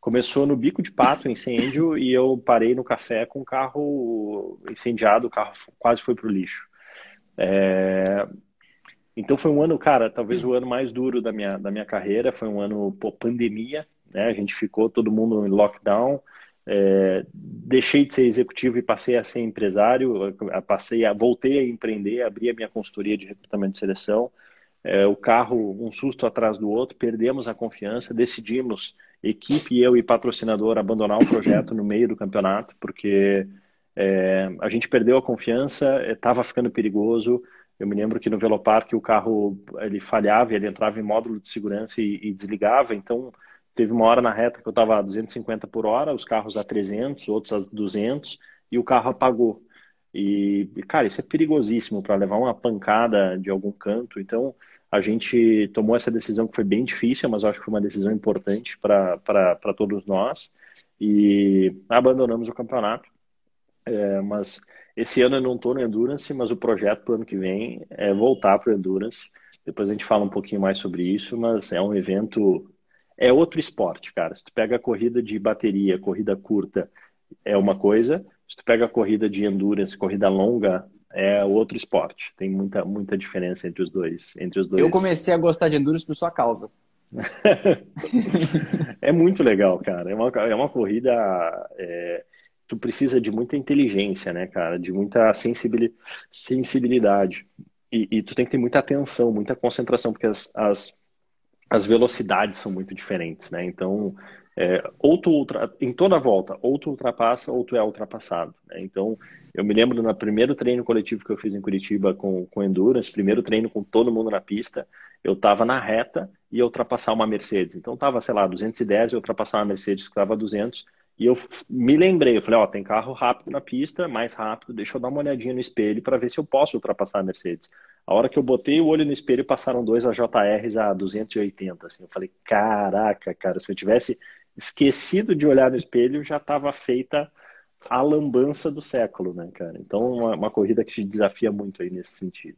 Começou no Bico de Pato, incêndio, e eu parei no Café com o carro incendiado, o carro quase foi pro lixo. Então foi um ano, cara, talvez o ano mais duro da minha carreira, foi um ano, pandemia, né? A gente ficou todo mundo em lockdown, deixei de ser executivo e passei a ser empresário, voltei a empreender, abri a minha consultoria de recrutamento de seleção, o carro, um susto atrás do outro, perdemos a confiança, decidimos, equipe, eu e patrocinador, abandonar o projeto no meio do campeonato, porque a gente perdeu a confiança, estava ficando perigoso. Eu me lembro que no Velopark o carro ele falhava, ele entrava em módulo de segurança e desligava, então teve uma hora na reta que eu estava a 250 por hora, os carros a 300, outros a 200, e o carro apagou. E, cara, isso é perigosíssimo para levar uma pancada de algum canto, então... A gente tomou essa decisão que foi bem difícil, mas eu acho que foi uma decisão importante para todos nós. E abandonamos o campeonato. Mas esse ano eu não estou no Endurance, mas o projeto para o ano que vem é voltar para o Endurance. Depois a gente fala um pouquinho mais sobre isso, mas é um evento... É outro esporte, cara. Se tu pega a corrida de bateria, corrida curta, é uma coisa. Se tu pega a corrida de Endurance, corrida longa... É outro esporte. Tem muita diferença entre os dois. Eu comecei a gostar de Endurance por sua causa. É muito legal, cara. É uma corrida... tu precisa de muita inteligência, né, cara? De muita sensibilidade. E tu tem que ter muita atenção, muita concentração, porque as velocidades são muito diferentes, né? Então... em toda a volta, ou tu ultrapassa ou tu é ultrapassado, né? Então eu me lembro no primeiro treino coletivo que eu fiz em Curitiba com Endurance, primeiro treino com todo mundo na pista, eu tava na reta e ia ultrapassar uma Mercedes, então tava, sei lá, 210, eu ultrapassar uma Mercedes que tava 200, E eu me lembrei, eu falei, ó, tem carro rápido na pista, mais rápido, deixa eu dar uma olhadinha no espelho para ver se eu posso ultrapassar a Mercedes. A hora que eu botei o olho no espelho, passaram dois AJRs a 280, assim. Eu falei, caraca, cara, se eu tivesse esquecido de olhar no espelho, já estava feita a lambança do século, né, cara? Então, uma corrida que te desafia muito aí nesse sentido.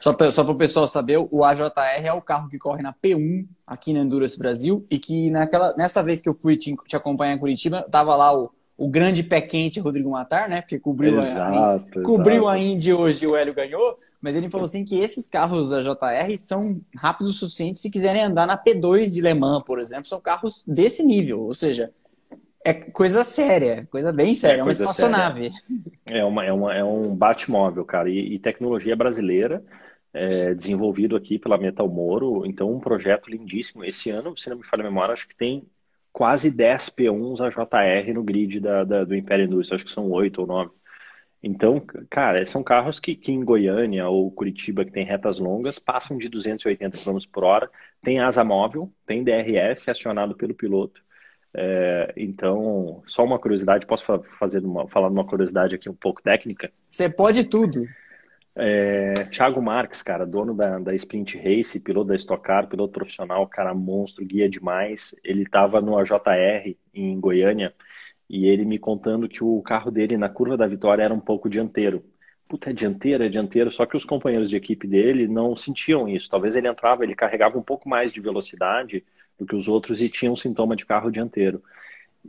Só para o pessoal saber, o AJR é o carro que corre na P1 aqui na Endurance Brasil e que nessa vez que eu fui te acompanhar em Curitiba, tava lá o grande pé quente Rodrigo Matar, né? Porque cobriu, cobriu a Indy hoje, o Hélio ganhou, mas ele falou assim que esses carros AJR são rápidos o suficiente se quiserem andar na P2 de Le Mans, por exemplo, são carros desse nível, ou seja... É coisa séria, coisa bem séria, é uma espaçonave. É um Batmóvel, cara, e tecnologia brasileira, desenvolvido aqui pela Metal Moro, então um projeto lindíssimo. Esse ano, se não me falha a memória, acho que tem quase 10 P1s AJR no grid do Império Endurance, acho que são 8 ou 9. Então, cara, são carros que em Goiânia ou Curitiba, que tem retas longas, passam de 280 km por hora, tem asa móvel, tem DRS acionado pelo piloto. Então, só uma curiosidade, posso falar uma curiosidade aqui um pouco técnica? Você pode tudo. Thiago Marques, cara, dono da Sprint Race, piloto da Stock Car, piloto profissional, cara monstro, guia demais. Ele estava no AJR em Goiânia e ele me contando que o carro dele na curva da vitória era um pouco dianteiro. Puta, é dianteiro, só que os companheiros de equipe dele não sentiam isso. Talvez ele entrava, ele carregava um pouco mais de velocidade do que os outros e tinha um sintoma de carro dianteiro.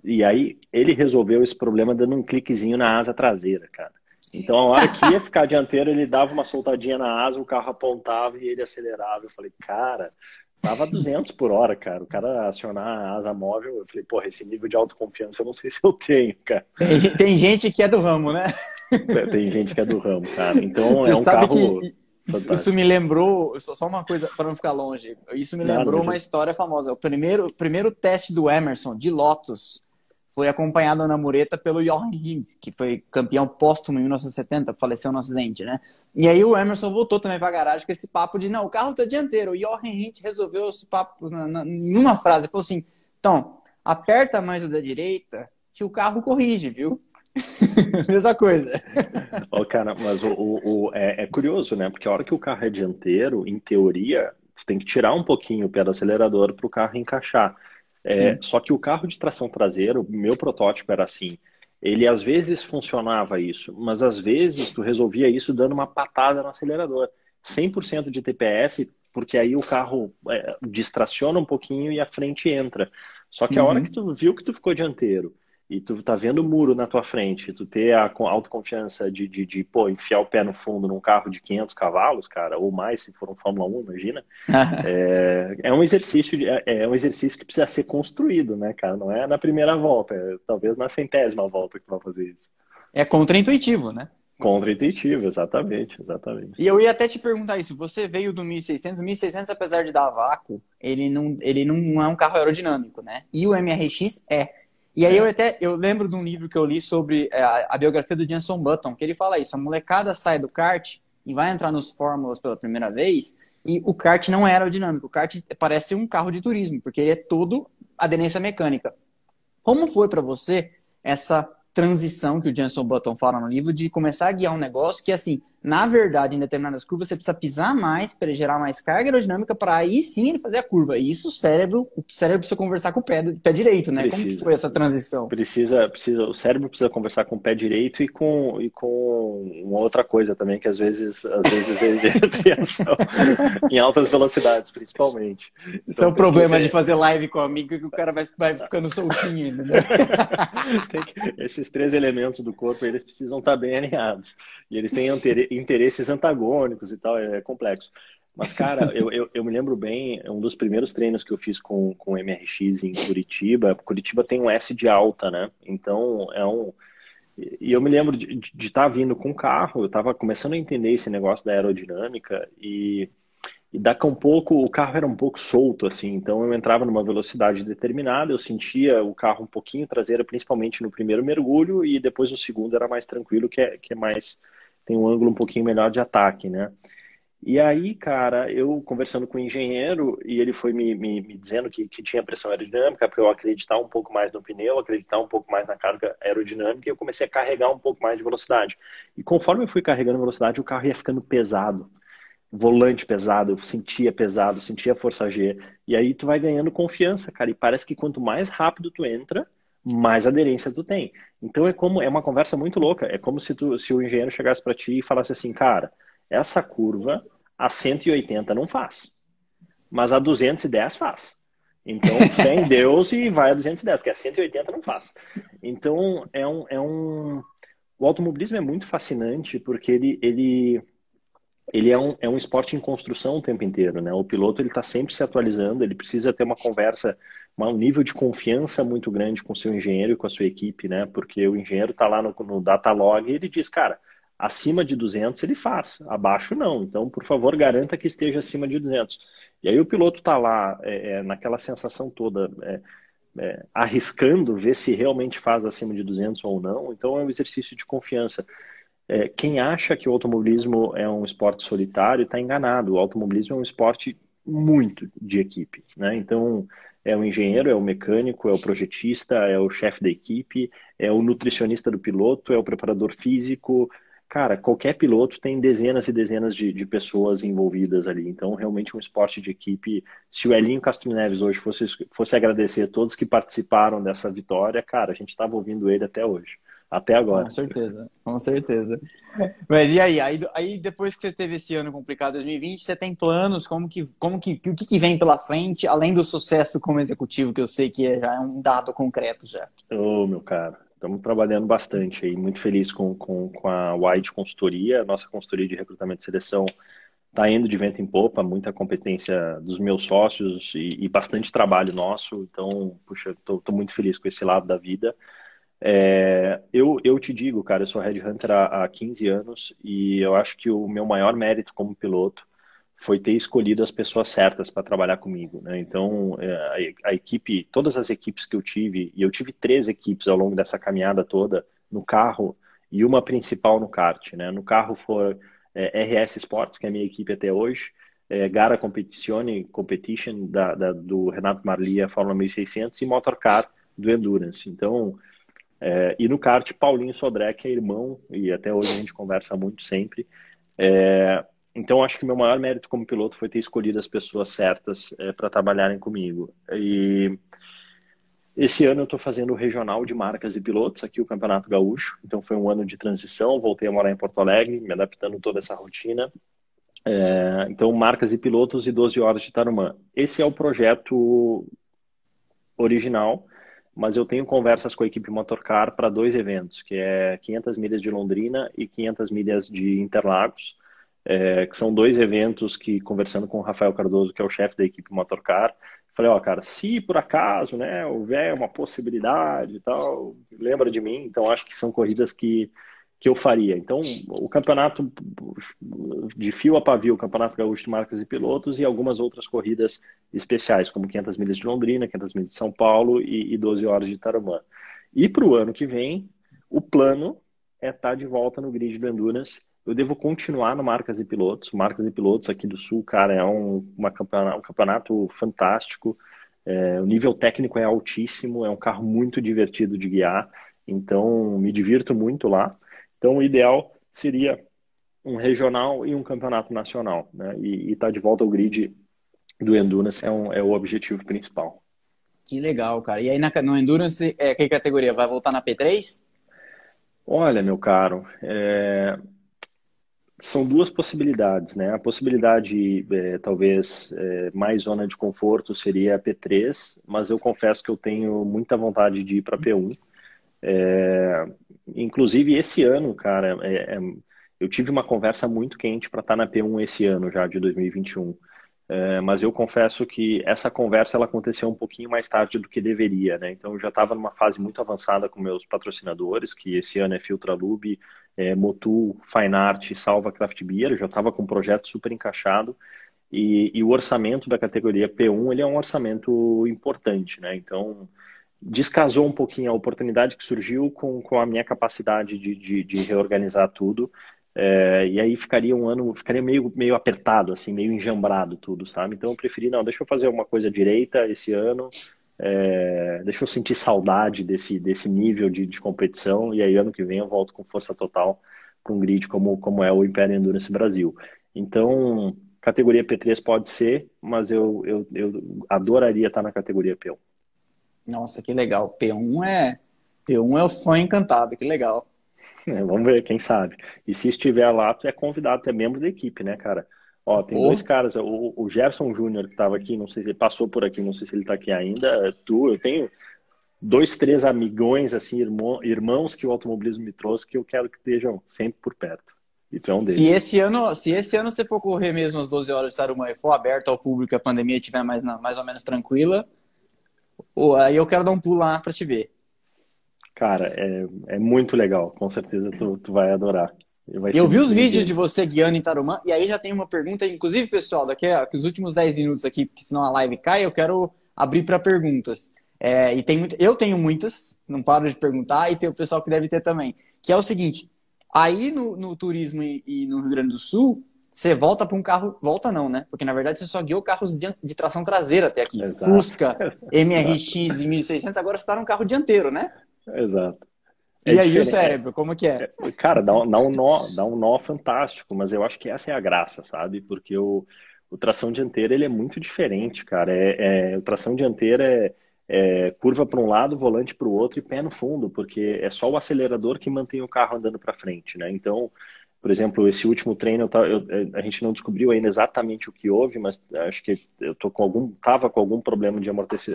E aí ele resolveu esse problema dando um cliquezinho na asa traseira, cara. Então a hora que ia ficar dianteiro, ele dava uma soltadinha na asa, o carro apontava e ele acelerava. Eu falei, cara, tava 200 por hora, cara. O cara acionar a asa móvel, eu falei, porra, esse nível de autoconfiança eu não sei se eu tenho, cara. Tem gente que é do ramo, né? Tem gente que é do ramo, cara. Então você é um carro... Fantástico. Isso me lembrou, só uma coisa para não ficar longe, isso me lembrou uma história famosa. O primeiro teste do Emerson de Lotus foi acompanhado na mureta pelo Jochen Rindt, que foi campeão póstumo em 1970, faleceu no acidente, né? E aí o Emerson voltou também para a garagem com esse papo de, não, o carro tá dianteiro. O Jochen Rindt resolveu esse papo em uma frase, falou assim, então, aperta mais o da direita que o carro corrige, viu? Mesma coisa. Oh, cara, mas é curioso, né? Porque a hora que o carro é dianteiro, em teoria, você tem que tirar um pouquinho o pé do acelerador para o carro encaixar. Só que o carro de tração traseira, o meu protótipo era assim. Ele às vezes funcionava isso, mas às vezes tu resolvia isso dando uma patada no acelerador. 100% de TPS, porque aí o carro distraciona um pouquinho e a frente entra. Só que a hora que tu viu que tu ficou dianteiro, e tu tá vendo o muro na tua frente, tu ter a autoconfiança de enfiar o pé no fundo num carro de 500 cavalos, cara, ou mais, se for um Fórmula 1, imagina, é um exercício que precisa ser construído, né, cara? Não é na primeira volta, talvez na centésima volta que tu vai fazer isso. É contra-intuitivo, né? Contra-intuitivo, exatamente. E eu ia até te perguntar isso, você veio do 1600, o 1600, apesar de dar vácuo, ele não é um carro aerodinâmico, né? E o MRX é. E aí eu lembro de um livro que eu li sobre a biografia do Jenson Button, que ele fala isso, a molecada sai do kart e vai entrar nos fórmulas pela primeira vez, e o kart não é aerodinâmico, o kart parece um carro de turismo, porque ele é todo aderência mecânica. Como foi para você essa transição que o Jenson Button fala no livro, de começar a guiar um negócio que, assim, na verdade, em determinadas curvas, você precisa pisar mais para ele gerar mais carga aerodinâmica para aí sim ele fazer a curva. E isso o cérebro precisa conversar com o pé direito, né? Precisa. Como que foi essa transição? O cérebro precisa conversar com o pé direito e com uma outra coisa também, que às vezes ele tem ação em altas velocidades, principalmente. Esse então, é o problema de fazer live com o amigo, que o cara vai ficando soltinho ainda, né? Esses três elementos do corpo, eles precisam estar bem alinhados. E eles têm interesses antagônicos e tal, é complexo. Mas, cara, eu me lembro bem, um dos primeiros treinos que eu fiz com o MRX em Curitiba. Curitiba tem um S de alta, né? Então, E eu me lembro de estar vindo com o carro, eu estava começando a entender esse negócio da aerodinâmica e daqui a um pouco, o carro era um pouco solto, assim, então eu entrava numa velocidade determinada, eu sentia o carro um pouquinho traseiro, principalmente no primeiro mergulho, e depois no segundo era mais tranquilo, que é mais... tem um ângulo um pouquinho melhor de ataque, né? E aí, cara, eu conversando com o engenheiro, e ele foi me dizendo que tinha pressão aerodinâmica, porque eu acreditava um pouco mais no pneu, acreditava um pouco mais na carga aerodinâmica, e eu comecei a carregar um pouco mais de velocidade. E conforme eu fui carregando velocidade, o carro ia ficando pesado. Volante pesado, eu sentia pesado, sentia força G. E aí tu vai ganhando confiança, cara, e parece que quanto mais rápido tu entra, mais aderência tu tem. Então é uma conversa muito louca. É como se o engenheiro chegasse pra ti e falasse assim, cara, essa curva a 180 não faz, mas a 210 faz. Então, fé em Deus e vai a 210, porque a 180 não faz. Então, o automobilismo é muito fascinante, porque ele é um esporte em construção o tempo inteiro, né? O piloto, ele tá sempre se atualizando, ele precisa ter uma conversa, um nível de confiança muito grande com o seu engenheiro e com a sua equipe, né? Porque o engenheiro tá lá no data log e ele diz, cara, acima de 200 ele faz, abaixo não. Então, por favor, garanta que esteja acima de 200. E aí o piloto está lá naquela sensação toda, arriscando ver se realmente faz acima de 200 ou não. Então, é um exercício de confiança. Quem acha que o automobilismo é um esporte solitário está enganado. O automobilismo é um esporte muito de equipe, né? Então, é o engenheiro, é o mecânico, é o projetista, é o chefe da equipe, é o nutricionista do piloto, é o preparador físico. Cara, qualquer piloto tem dezenas e dezenas de pessoas envolvidas ali. Então, realmente um esporte de equipe. Se o Helinho Castro Neves hoje fosse agradecer a todos que participaram dessa vitória, cara, a gente estava ouvindo ele até hoje. Até agora. Com certeza, com certeza. Mas e aí? Aí depois que você teve esse ano complicado, 2020, você tem planos? O que vem pela frente, além do sucesso como executivo, que eu sei que já é um dado concreto já? Ô, meu cara. Estamos trabalhando bastante aí, muito feliz com a White Consultoria. Nossa consultoria de recrutamento e seleção está indo de vento em popa, muita competência dos meus sócios e bastante trabalho nosso. Então, puxa, estou muito feliz com esse lado da vida. Eu te digo, cara, eu sou headhunter há 15 anos e eu acho que o meu maior mérito como piloto foi ter escolhido as pessoas certas para trabalhar comigo, né? Então, a equipe, todas as equipes que eu tive, e eu tive 3 equipes ao longo dessa caminhada toda, no carro e uma principal no kart, né? No carro foi RS Sports, que é a minha equipe até hoje, Gara Competition do Renato Marli, a Fórmula 1600, e Motorcar do Endurance. Então, e no kart, Paulinho Sodré, que é irmão, e até hoje a gente conversa muito sempre. Então, acho que o meu maior mérito como piloto foi ter escolhido as pessoas certas para trabalharem comigo. E esse ano eu estou fazendo o regional de marcas e pilotos, aqui o Campeonato Gaúcho. Então, foi um ano de transição, voltei a morar em Porto Alegre, me adaptando toda essa rotina. Então, marcas e pilotos e 12 horas de Tarumã. Esse é o projeto original, mas eu tenho conversas com a equipe Motorcar para 2 eventos, que é 500 milhas de Londrina e 500 milhas de Interlagos. Que são 2 eventos que, conversando com o Rafael Cardoso, que é o chefe da equipe Motorcar, falei, ó, cara, se por acaso, né, houver uma possibilidade e tal, lembra de mim. Então, acho que são corridas que eu faria. Então, o campeonato de fio a pavio, o Campeonato Gaúcho de Marcas e Pilotos e algumas outras corridas especiais, como 500 milhas de Londrina, 500 milhas de São Paulo e 12 horas de Tarumã. E para o ano que vem, o plano é estar de volta no grid do Endurance. Eu devo continuar no Marcas e Pilotos. Marcas e Pilotos aqui do Sul, cara, é um campeonato fantástico. O nível técnico é altíssimo, é um carro muito divertido de guiar. Então, me divirto muito lá. Então, o ideal seria um regional e um campeonato nacional, né? E estar de volta ao grid do Endurance é o objetivo principal. Que legal, cara. E aí, no Endurance, que categoria? Vai voltar na P3? Olha, meu caro, são 2 possibilidades, né? A possibilidade, talvez, mais zona de conforto seria a P3, mas eu confesso que eu tenho muita vontade de ir para a P1. Inclusive, esse ano, cara, eu tive uma conversa muito quente para estar na P1 esse ano já, de 2021. Mas eu confesso que essa conversa ela aconteceu um pouquinho mais tarde do que deveria, né? Então, eu já estava numa fase muito avançada com meus patrocinadores, que esse ano é Filtralube, Motul, Fine Art, Salva Craft Beer. Eu já estava com um projeto super encaixado e o orçamento da categoria P1 ele é um orçamento importante, né? Então, descasou um pouquinho a oportunidade que surgiu com a minha capacidade de reorganizar tudo. E aí ficaria um ano, ficaria meio apertado, assim, meio enjambrado tudo, sabe? Então eu preferi, não, deixa eu fazer uma coisa direita esse ano, deixa eu sentir saudade desse nível de competição, e aí ano que vem eu volto com força total para um grid como é o Império Endurance Brasil. Então, categoria P3 pode ser, mas eu adoraria estar na categoria P1. Nossa, que legal. P1 é o sonho encantado, que legal. Vamos ver, quem sabe. E se estiver lá, tu é convidado, tu é membro da equipe, né, cara? Ó, tem dois caras, o Gerson Júnior, que estava aqui, não sei se ele passou por aqui, não sei se ele está aqui ainda. Eu tenho dois, três amigões, assim, irmãos que o automobilismo me trouxe, que eu quero que estejam sempre por perto. E tu é um deles. Se esse ano você for correr mesmo as 12 horas de Tarumã e for aberto ao público, a pandemia estiver mais ou menos tranquila, aí eu quero dar um pulo lá para te ver. Cara, é muito legal. Com certeza tu vai adorar. Eu vi os vídeos de você guiando em Tarumã. E aí já tem uma pergunta. Inclusive, pessoal, daqui a os últimos 10 minutos aqui, porque senão a live cai, eu quero abrir para perguntas. Eu tenho muitas, não paro de perguntar. E tem o pessoal que deve ter também. Que é o seguinte. Aí no turismo e no Rio Grande do Sul, você volta para um carro... Volta não, né? Porque na verdade você só guiou carros de tração traseira até aqui. Exato. Fusca, MRX e 1600. Agora você está num carro dianteiro, né? Exato. E aí o cérebro, como que é? Cara, dá um nó fantástico, mas eu acho que essa é a graça, sabe? Porque o tração dianteira, ele é muito diferente, cara. O tração dianteira é curva para um lado, volante para o outro e pé no fundo, porque é só o acelerador que mantém o carro andando para frente, né? Então, por exemplo, esse último treino, a gente não descobriu ainda exatamente o que houve, mas acho que eu tava com algum problema de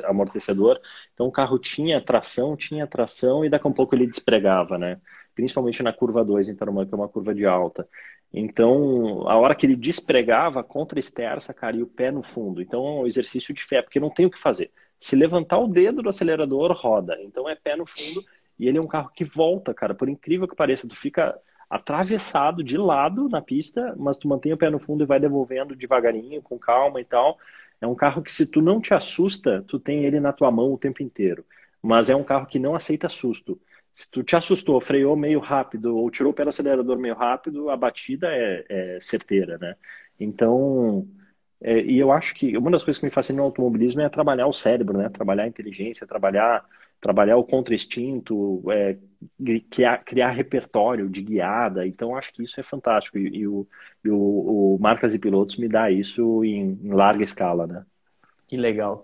amortecedor. Então o carro tinha tração e daqui a um pouco ele despregava, né? Principalmente na curva 2 em Tarumã, que é uma curva de alta. Então, a hora que ele despregava, contra esterça, cara, e o pé no fundo. Então é um exercício de fé, porque não tem o que fazer. Se levantar o dedo do acelerador, roda. Então é pé no fundo e ele é um carro que volta, cara. Por incrível que pareça, tu fica atravessado de lado na pista, mas tu mantém o pé no fundo e vai devolvendo devagarinho, com calma e tal. É um carro que, se tu não te assusta, tu tem ele na tua mão o tempo inteiro. Mas é um carro que não aceita susto. Se tu te assustou, freou meio rápido ou tirou o pé do acelerador meio rápido, a batida é certeira, né? Então, e eu acho que uma das coisas que me fascina no automobilismo é trabalhar o cérebro, né? Trabalhar a inteligência, trabalhar o contra-instinto, criar repertório de guiada. Então, acho que isso é fantástico. E o Marcas e Pilotos me dá isso em larga escala, né? Que legal,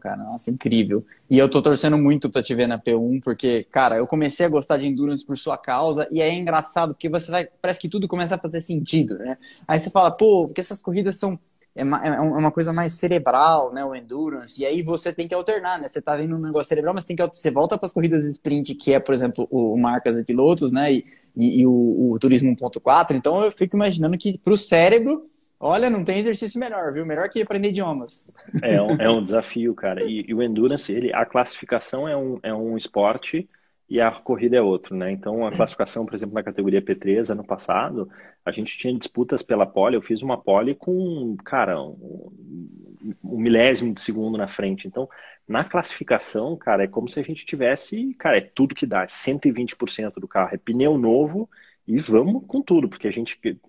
cara. Nossa, incrível. E eu tô torcendo muito pra te ver na P1, porque, cara, eu comecei a gostar de Endurance por sua causa, e aí é engraçado, porque você vai... Parece que tudo começa a fazer sentido, né? Aí você fala, pô, porque essas corridas são... É uma coisa mais cerebral, né? O Endurance. E aí você tem que alternar, né? Você tá vendo um negócio cerebral, mas você volta para as corridas de sprint, que é, por exemplo, o Marcas e Pilotos, né? E o Turismo 1.4. Então eu fico imaginando que pro cérebro, olha, não tem exercício melhor, viu? Melhor que aprender idiomas. É um desafio, cara. E o Endurance, a classificação é um esporte e a corrida é outro, né? Então, a classificação, por exemplo, na categoria P3, ano passado, a gente tinha disputas pela pole. Eu fiz uma pole com, cara, um milésimo de segundo na frente. Então, na classificação, cara, é como se a gente tivesse, cara, é tudo que dá, 120% do carro, é pneu novo e vamos com tudo, porque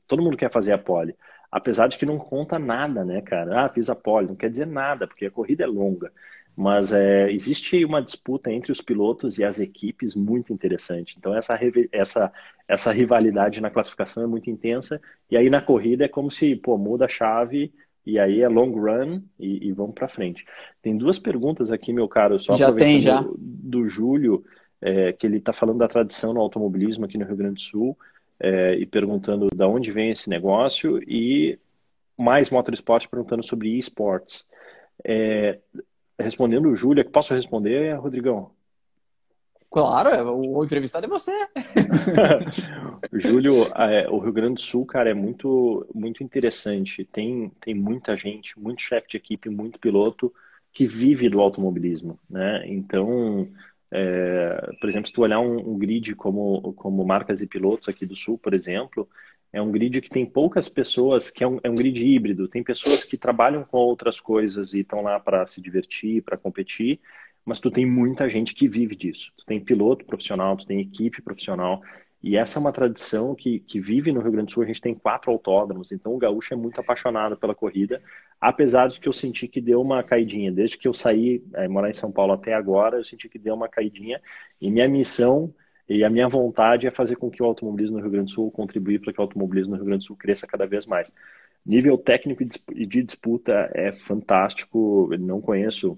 todo mundo quer fazer a pole. Apesar de que não conta nada, né, cara? Ah, fiz a pole, não quer dizer nada, porque a corrida é longa. Mas existe uma disputa entre os pilotos e as equipes muito interessante. Então essa rivalidade na classificação é muito intensa. E aí na corrida é como se, pô, muda a chave e aí é long run e vamos para frente. Tem duas perguntas aqui, meu caro. Só já tem, já. Do Júlio, que ele está falando da tradição no automobilismo aqui no Rio Grande do Sul e perguntando de onde vem esse negócio. E mais Motorsport perguntando sobre esportes. Respondendo o Júlio, que posso responder, Rodrigão? Claro, o entrevistado é você. Júlio, o Rio Grande do Sul, cara, é muito, muito interessante. Tem muita gente, muito chefe de equipe, muito piloto que vive do automobilismo, né? Então, por exemplo, se tu olhar um grid como Marcas e Pilotos aqui do Sul, por exemplo, é um grid que tem poucas pessoas, que é um grid híbrido. Tem pessoas que trabalham com outras coisas e estão lá para se divertir, para competir, mas tu tem muita gente que vive disso. Tu tem piloto profissional, tu tem equipe profissional. E essa é uma tradição que vive no Rio Grande do Sul. A gente tem 4 autódromos, então o gaúcho é muito apaixonado pela corrida, apesar de que eu senti que deu uma caidinha. Desde que eu saí, morar em São Paulo até agora, eu senti que deu uma caidinha. E minha missão e a minha vontade é fazer com que o automobilismo no Rio Grande do Sul, contribuir para que o automobilismo no Rio Grande do Sul cresça cada vez mais. Nível técnico e de disputa é fantástico. Eu não conheço,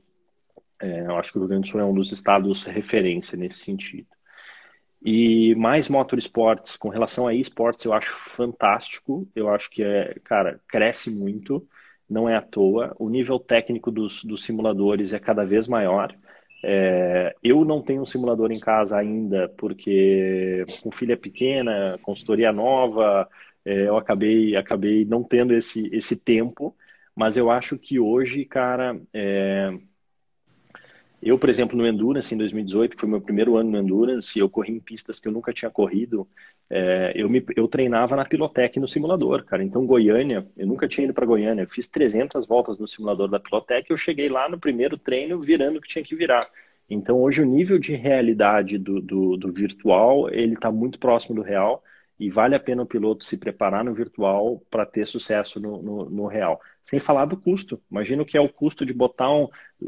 eu acho que o Rio Grande do Sul é um dos estados referência nesse sentido. E mais motorsports, com relação a esportes, eu acho fantástico. Eu acho que, cara, cresce muito, não é à toa. O nível técnico dos simuladores é cada vez maior. Eu não tenho um simulador em casa ainda, porque com filha pequena, consultoria nova, eu acabei não tendo esse tempo. Mas eu acho que hoje, cara... Eu, por exemplo, no Endurance, em 2018, que foi meu primeiro ano no Endurance, eu corri em pistas que eu nunca tinha corrido. Eu treinava na Pilotec no simulador, cara. Então, Goiânia, eu nunca tinha ido para Goiânia. Eu fiz 300 voltas no simulador da Pilotec e eu cheguei lá no primeiro treino virando o que tinha que virar. Então, hoje, o nível de realidade do virtual, ele está muito próximo do real. E vale a pena o piloto se preparar no virtual para ter sucesso no real. Sem falar do custo. Imagina o que é o custo de botar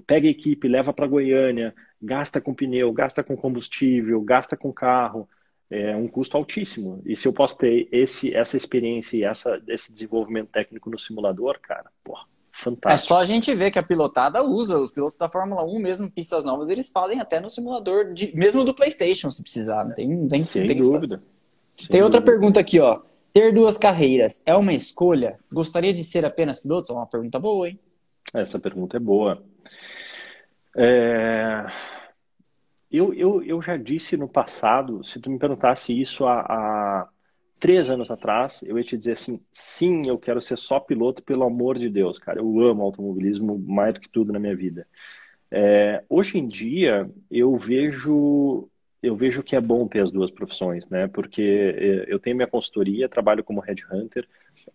pega a equipe, leva para Goiânia, gasta com pneu, gasta com combustível, gasta com carro. É um custo altíssimo. E se eu posso ter essa experiência e esse desenvolvimento técnico no simulador, cara, porra, fantástico. É só a gente ver que a pilotada usa. Os pilotos da Fórmula 1, mesmo pistas novas, eles fazem até no simulador, mesmo do PlayStation, se precisar. Sem dúvida. Tem outra pergunta aqui, ó. Ter 2 carreiras é uma escolha? Gostaria de ser apenas piloto? É uma pergunta boa, hein? Essa pergunta é boa. Eu já disse no passado, se tu me perguntasse isso há 3 anos atrás, eu ia te dizer assim, sim, eu quero ser só piloto, pelo amor de Deus, cara. Eu amo automobilismo mais do que tudo na minha vida. Hoje em dia, eu vejo que é bom ter as 2 profissões, né? Porque eu tenho minha consultoria, trabalho como headhunter,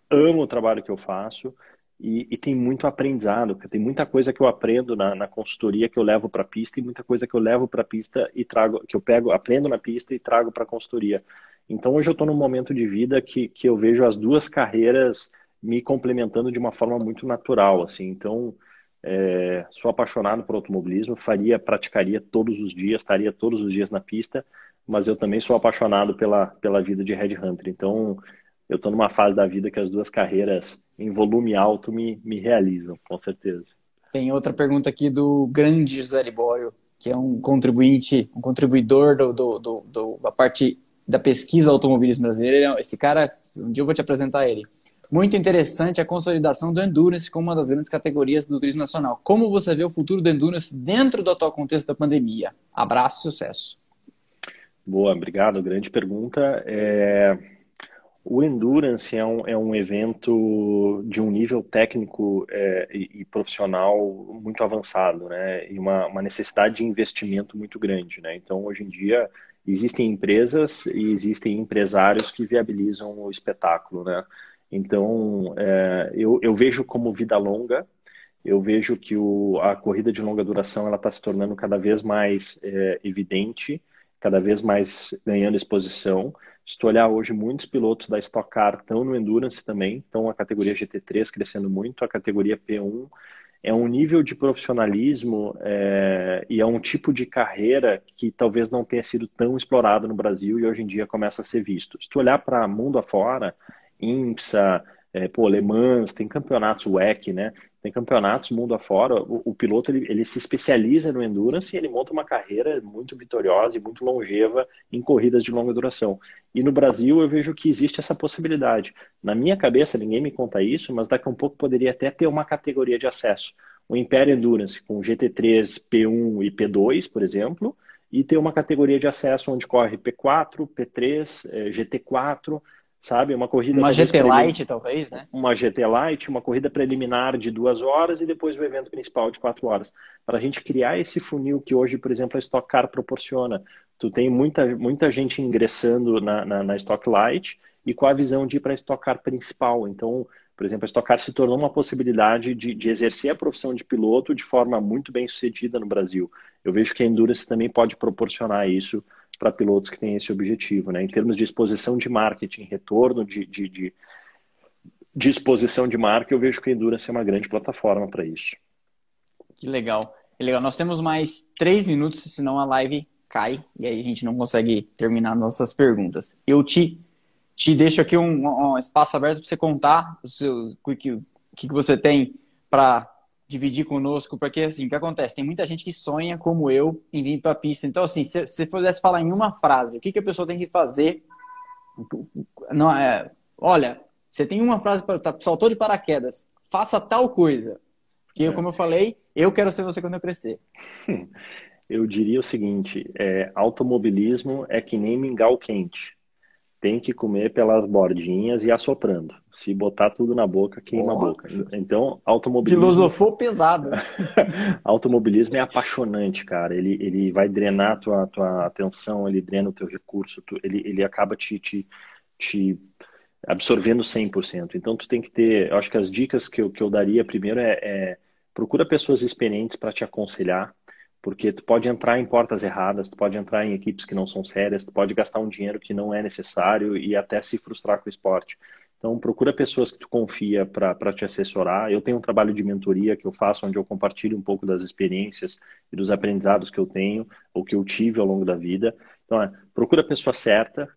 amo o trabalho que eu faço e tem muito aprendizado, porque tem muita coisa que eu aprendo na consultoria que eu levo para a pista e muita coisa que eu levo para a pista e trago, que eu pego, aprendo na pista e trago para a consultoria. Então hoje eu estou num momento de vida que eu vejo as 2 carreiras me complementando de uma forma muito natural, assim. Então... sou apaixonado por automobilismo, praticaria todos os dias, estaria todos os dias na pista, mas eu também sou apaixonado pela vida de headhunter. Então eu estou numa fase da vida que as 2 carreiras em volume alto me realizam, com certeza. Tem outra pergunta aqui do grande José Libório, que é um contribuidor da parte da pesquisa automobilismo brasileiro. Esse cara, um dia eu vou te apresentar ele. Muito interessante a consolidação do Endurance como uma das grandes categorias do turismo nacional. Como você vê o futuro do Endurance dentro do atual contexto da pandemia? Abraço e sucesso. Boa, obrigado. Grande pergunta. O Endurance é um evento de um nível técnico e profissional muito avançado, né? E uma necessidade de investimento muito grande, né? Então, hoje em dia, existem empresas e existem empresários que viabilizam o espetáculo, né? Então, eu vejo como vida longa, eu vejo que a corrida de longa duração ela está se tornando cada vez mais evidente, cada vez mais ganhando exposição. Se tu olhar hoje, muitos pilotos da Stock Car estão no Endurance também, então a categoria GT3 crescendo muito, a categoria P1 é um nível de profissionalismo e é um tipo de carreira que talvez não tenha sido tão explorado no Brasil e hoje em dia começa a ser visto. Se tu olhar para mundo afora... IMSA, Le Mans, tem campeonatos WEC, né? Tem campeonatos mundo afora. O piloto ele se especializa no Endurance e ele monta uma carreira muito vitoriosa e muito longeva em corridas de longa duração. E no Brasil eu vejo que existe essa possibilidade. Na minha cabeça, ninguém me conta isso, mas daqui a um pouco poderia até ter uma categoria de acesso. O Império Endurance com GT3, P1 e P2, por exemplo, e ter uma categoria de acesso onde corre P4, P3, GT4... Sabe, uma corrida... Uma GT Light, talvez, né? Uma GT Light, uma corrida preliminar de 2 horas e depois o evento principal de 4 horas. Para a gente criar esse funil que hoje, por exemplo, a Stock Car proporciona. Tu tem muita gente ingressando na Stock Light e com a visão de ir para a Stock Car principal. Então, por exemplo, a Stock Car se tornou uma possibilidade de exercer a profissão de piloto de forma muito bem sucedida no Brasil. Eu vejo que a Endurance também pode proporcionar isso para pilotos que têm esse objetivo, né? Em termos de exposição de marketing, retorno de exposição de marca, eu vejo que a Endurance é uma grande plataforma para isso. Que legal. Que legal. Nós temos mais 3 minutos, senão a live cai e aí a gente não consegue terminar nossas perguntas. Eu te deixo aqui um espaço aberto para você contar o que você tem para dividir conosco, porque assim, o que acontece? Tem muita gente que sonha, como eu, em vir para a pista. Então, assim, se você pudesse falar em uma frase, o que que a pessoa tem que fazer? Não, olha, você tem uma frase, saltou de paraquedas, faça tal coisa. Porque, como eu falei, eu quero ser você quando eu crescer. Eu diria o seguinte, automobilismo é que nem mingau quente. Tem que comer pelas bordinhas e assoprando. Se botar tudo na boca, queima a boca. Então, automobilismo... Filosofou pesado. Automobilismo é apaixonante, cara. Ele vai drenar a tua atenção, ele drena o teu recurso, ele acaba te absorvendo 100%. Então, tu tem que ter... Eu acho que as dicas que eu daria primeiro procura pessoas experientes para te aconselhar, porque tu pode entrar em portas erradas, tu pode entrar em equipes que não são sérias, tu pode gastar um dinheiro que não é necessário e até se frustrar com o esporte. Então, procura pessoas que tu confia para te assessorar. Eu tenho um trabalho de mentoria que eu faço, onde eu compartilho um pouco das experiências e dos aprendizados que eu tenho, ou que eu tive ao longo da vida. Então, procura a pessoa certa,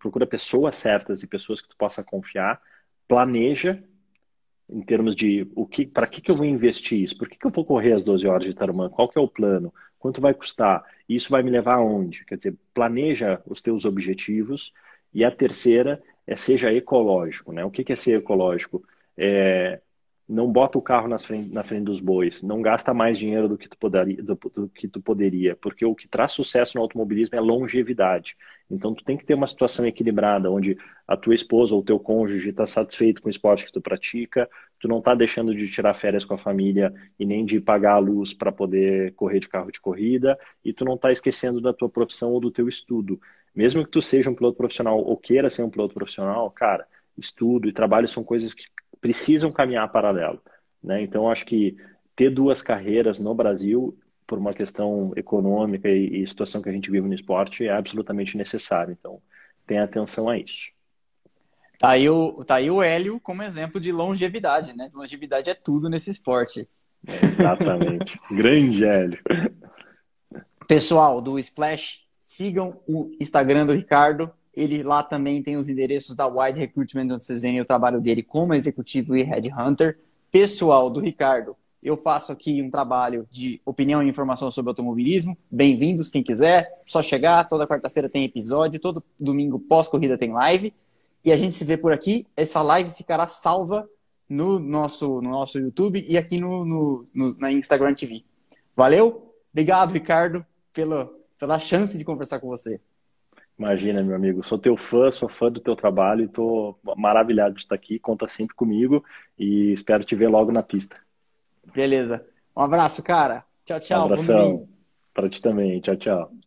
procura pessoas certas e pessoas que tu possa confiar, planeja, em termos de para que eu vou investir isso? Por que eu vou correr as 12 horas de Tarumã? Qual que é o plano? Quanto vai custar? Isso vai me levar aonde? Quer dizer, planeja os teus objetivos. E a terceira é seja ecológico, né? O que é ser ecológico? Não bota o carro na frente dos bois, não gasta mais dinheiro do que tu poderia, porque o que traz sucesso no automobilismo é longevidade. Então tu tem que ter uma situação equilibrada, onde a tua esposa ou o teu cônjuge está satisfeito com o esporte que tu pratica, tu não está deixando de tirar férias com a família e nem de pagar a luz para poder correr de carro de corrida, e tu não está esquecendo da tua profissão ou do teu estudo. Mesmo que tu seja um piloto profissional ou queira ser um piloto profissional, cara, estudo e trabalho são coisas que precisam caminhar paralelo, né? Então, acho que ter duas carreiras no Brasil, por uma questão econômica e situação que a gente vive no esporte, é absolutamente necessário. Então, tenha atenção a isso. Tá aí o Hélio como exemplo de longevidade, né? Longevidade é tudo nesse esporte. Exatamente. Grande Hélio. Pessoal do Splash, sigam o Instagram do Ricardo. Ele lá também tem os endereços da Wide Recruitment, onde vocês veem o trabalho dele como executivo e headhunter. Pessoal do Ricardo, eu faço aqui um trabalho de opinião e informação sobre automobilismo. Bem-vindos, quem quiser. Só chegar, toda quarta-feira tem episódio, todo domingo pós-corrida tem live. E a gente se vê por aqui. Essa live ficará salva no nosso YouTube e aqui na Instagram TV. Valeu? Obrigado, Ricardo, pela chance de conversar com você. Imagina, meu amigo, sou teu fã, sou fã do teu trabalho e estou maravilhado de estar aqui. Conta sempre comigo e espero te ver logo na pista. Beleza. Um abraço, cara. Tchau, tchau. Um abração para ti também. Tchau, tchau.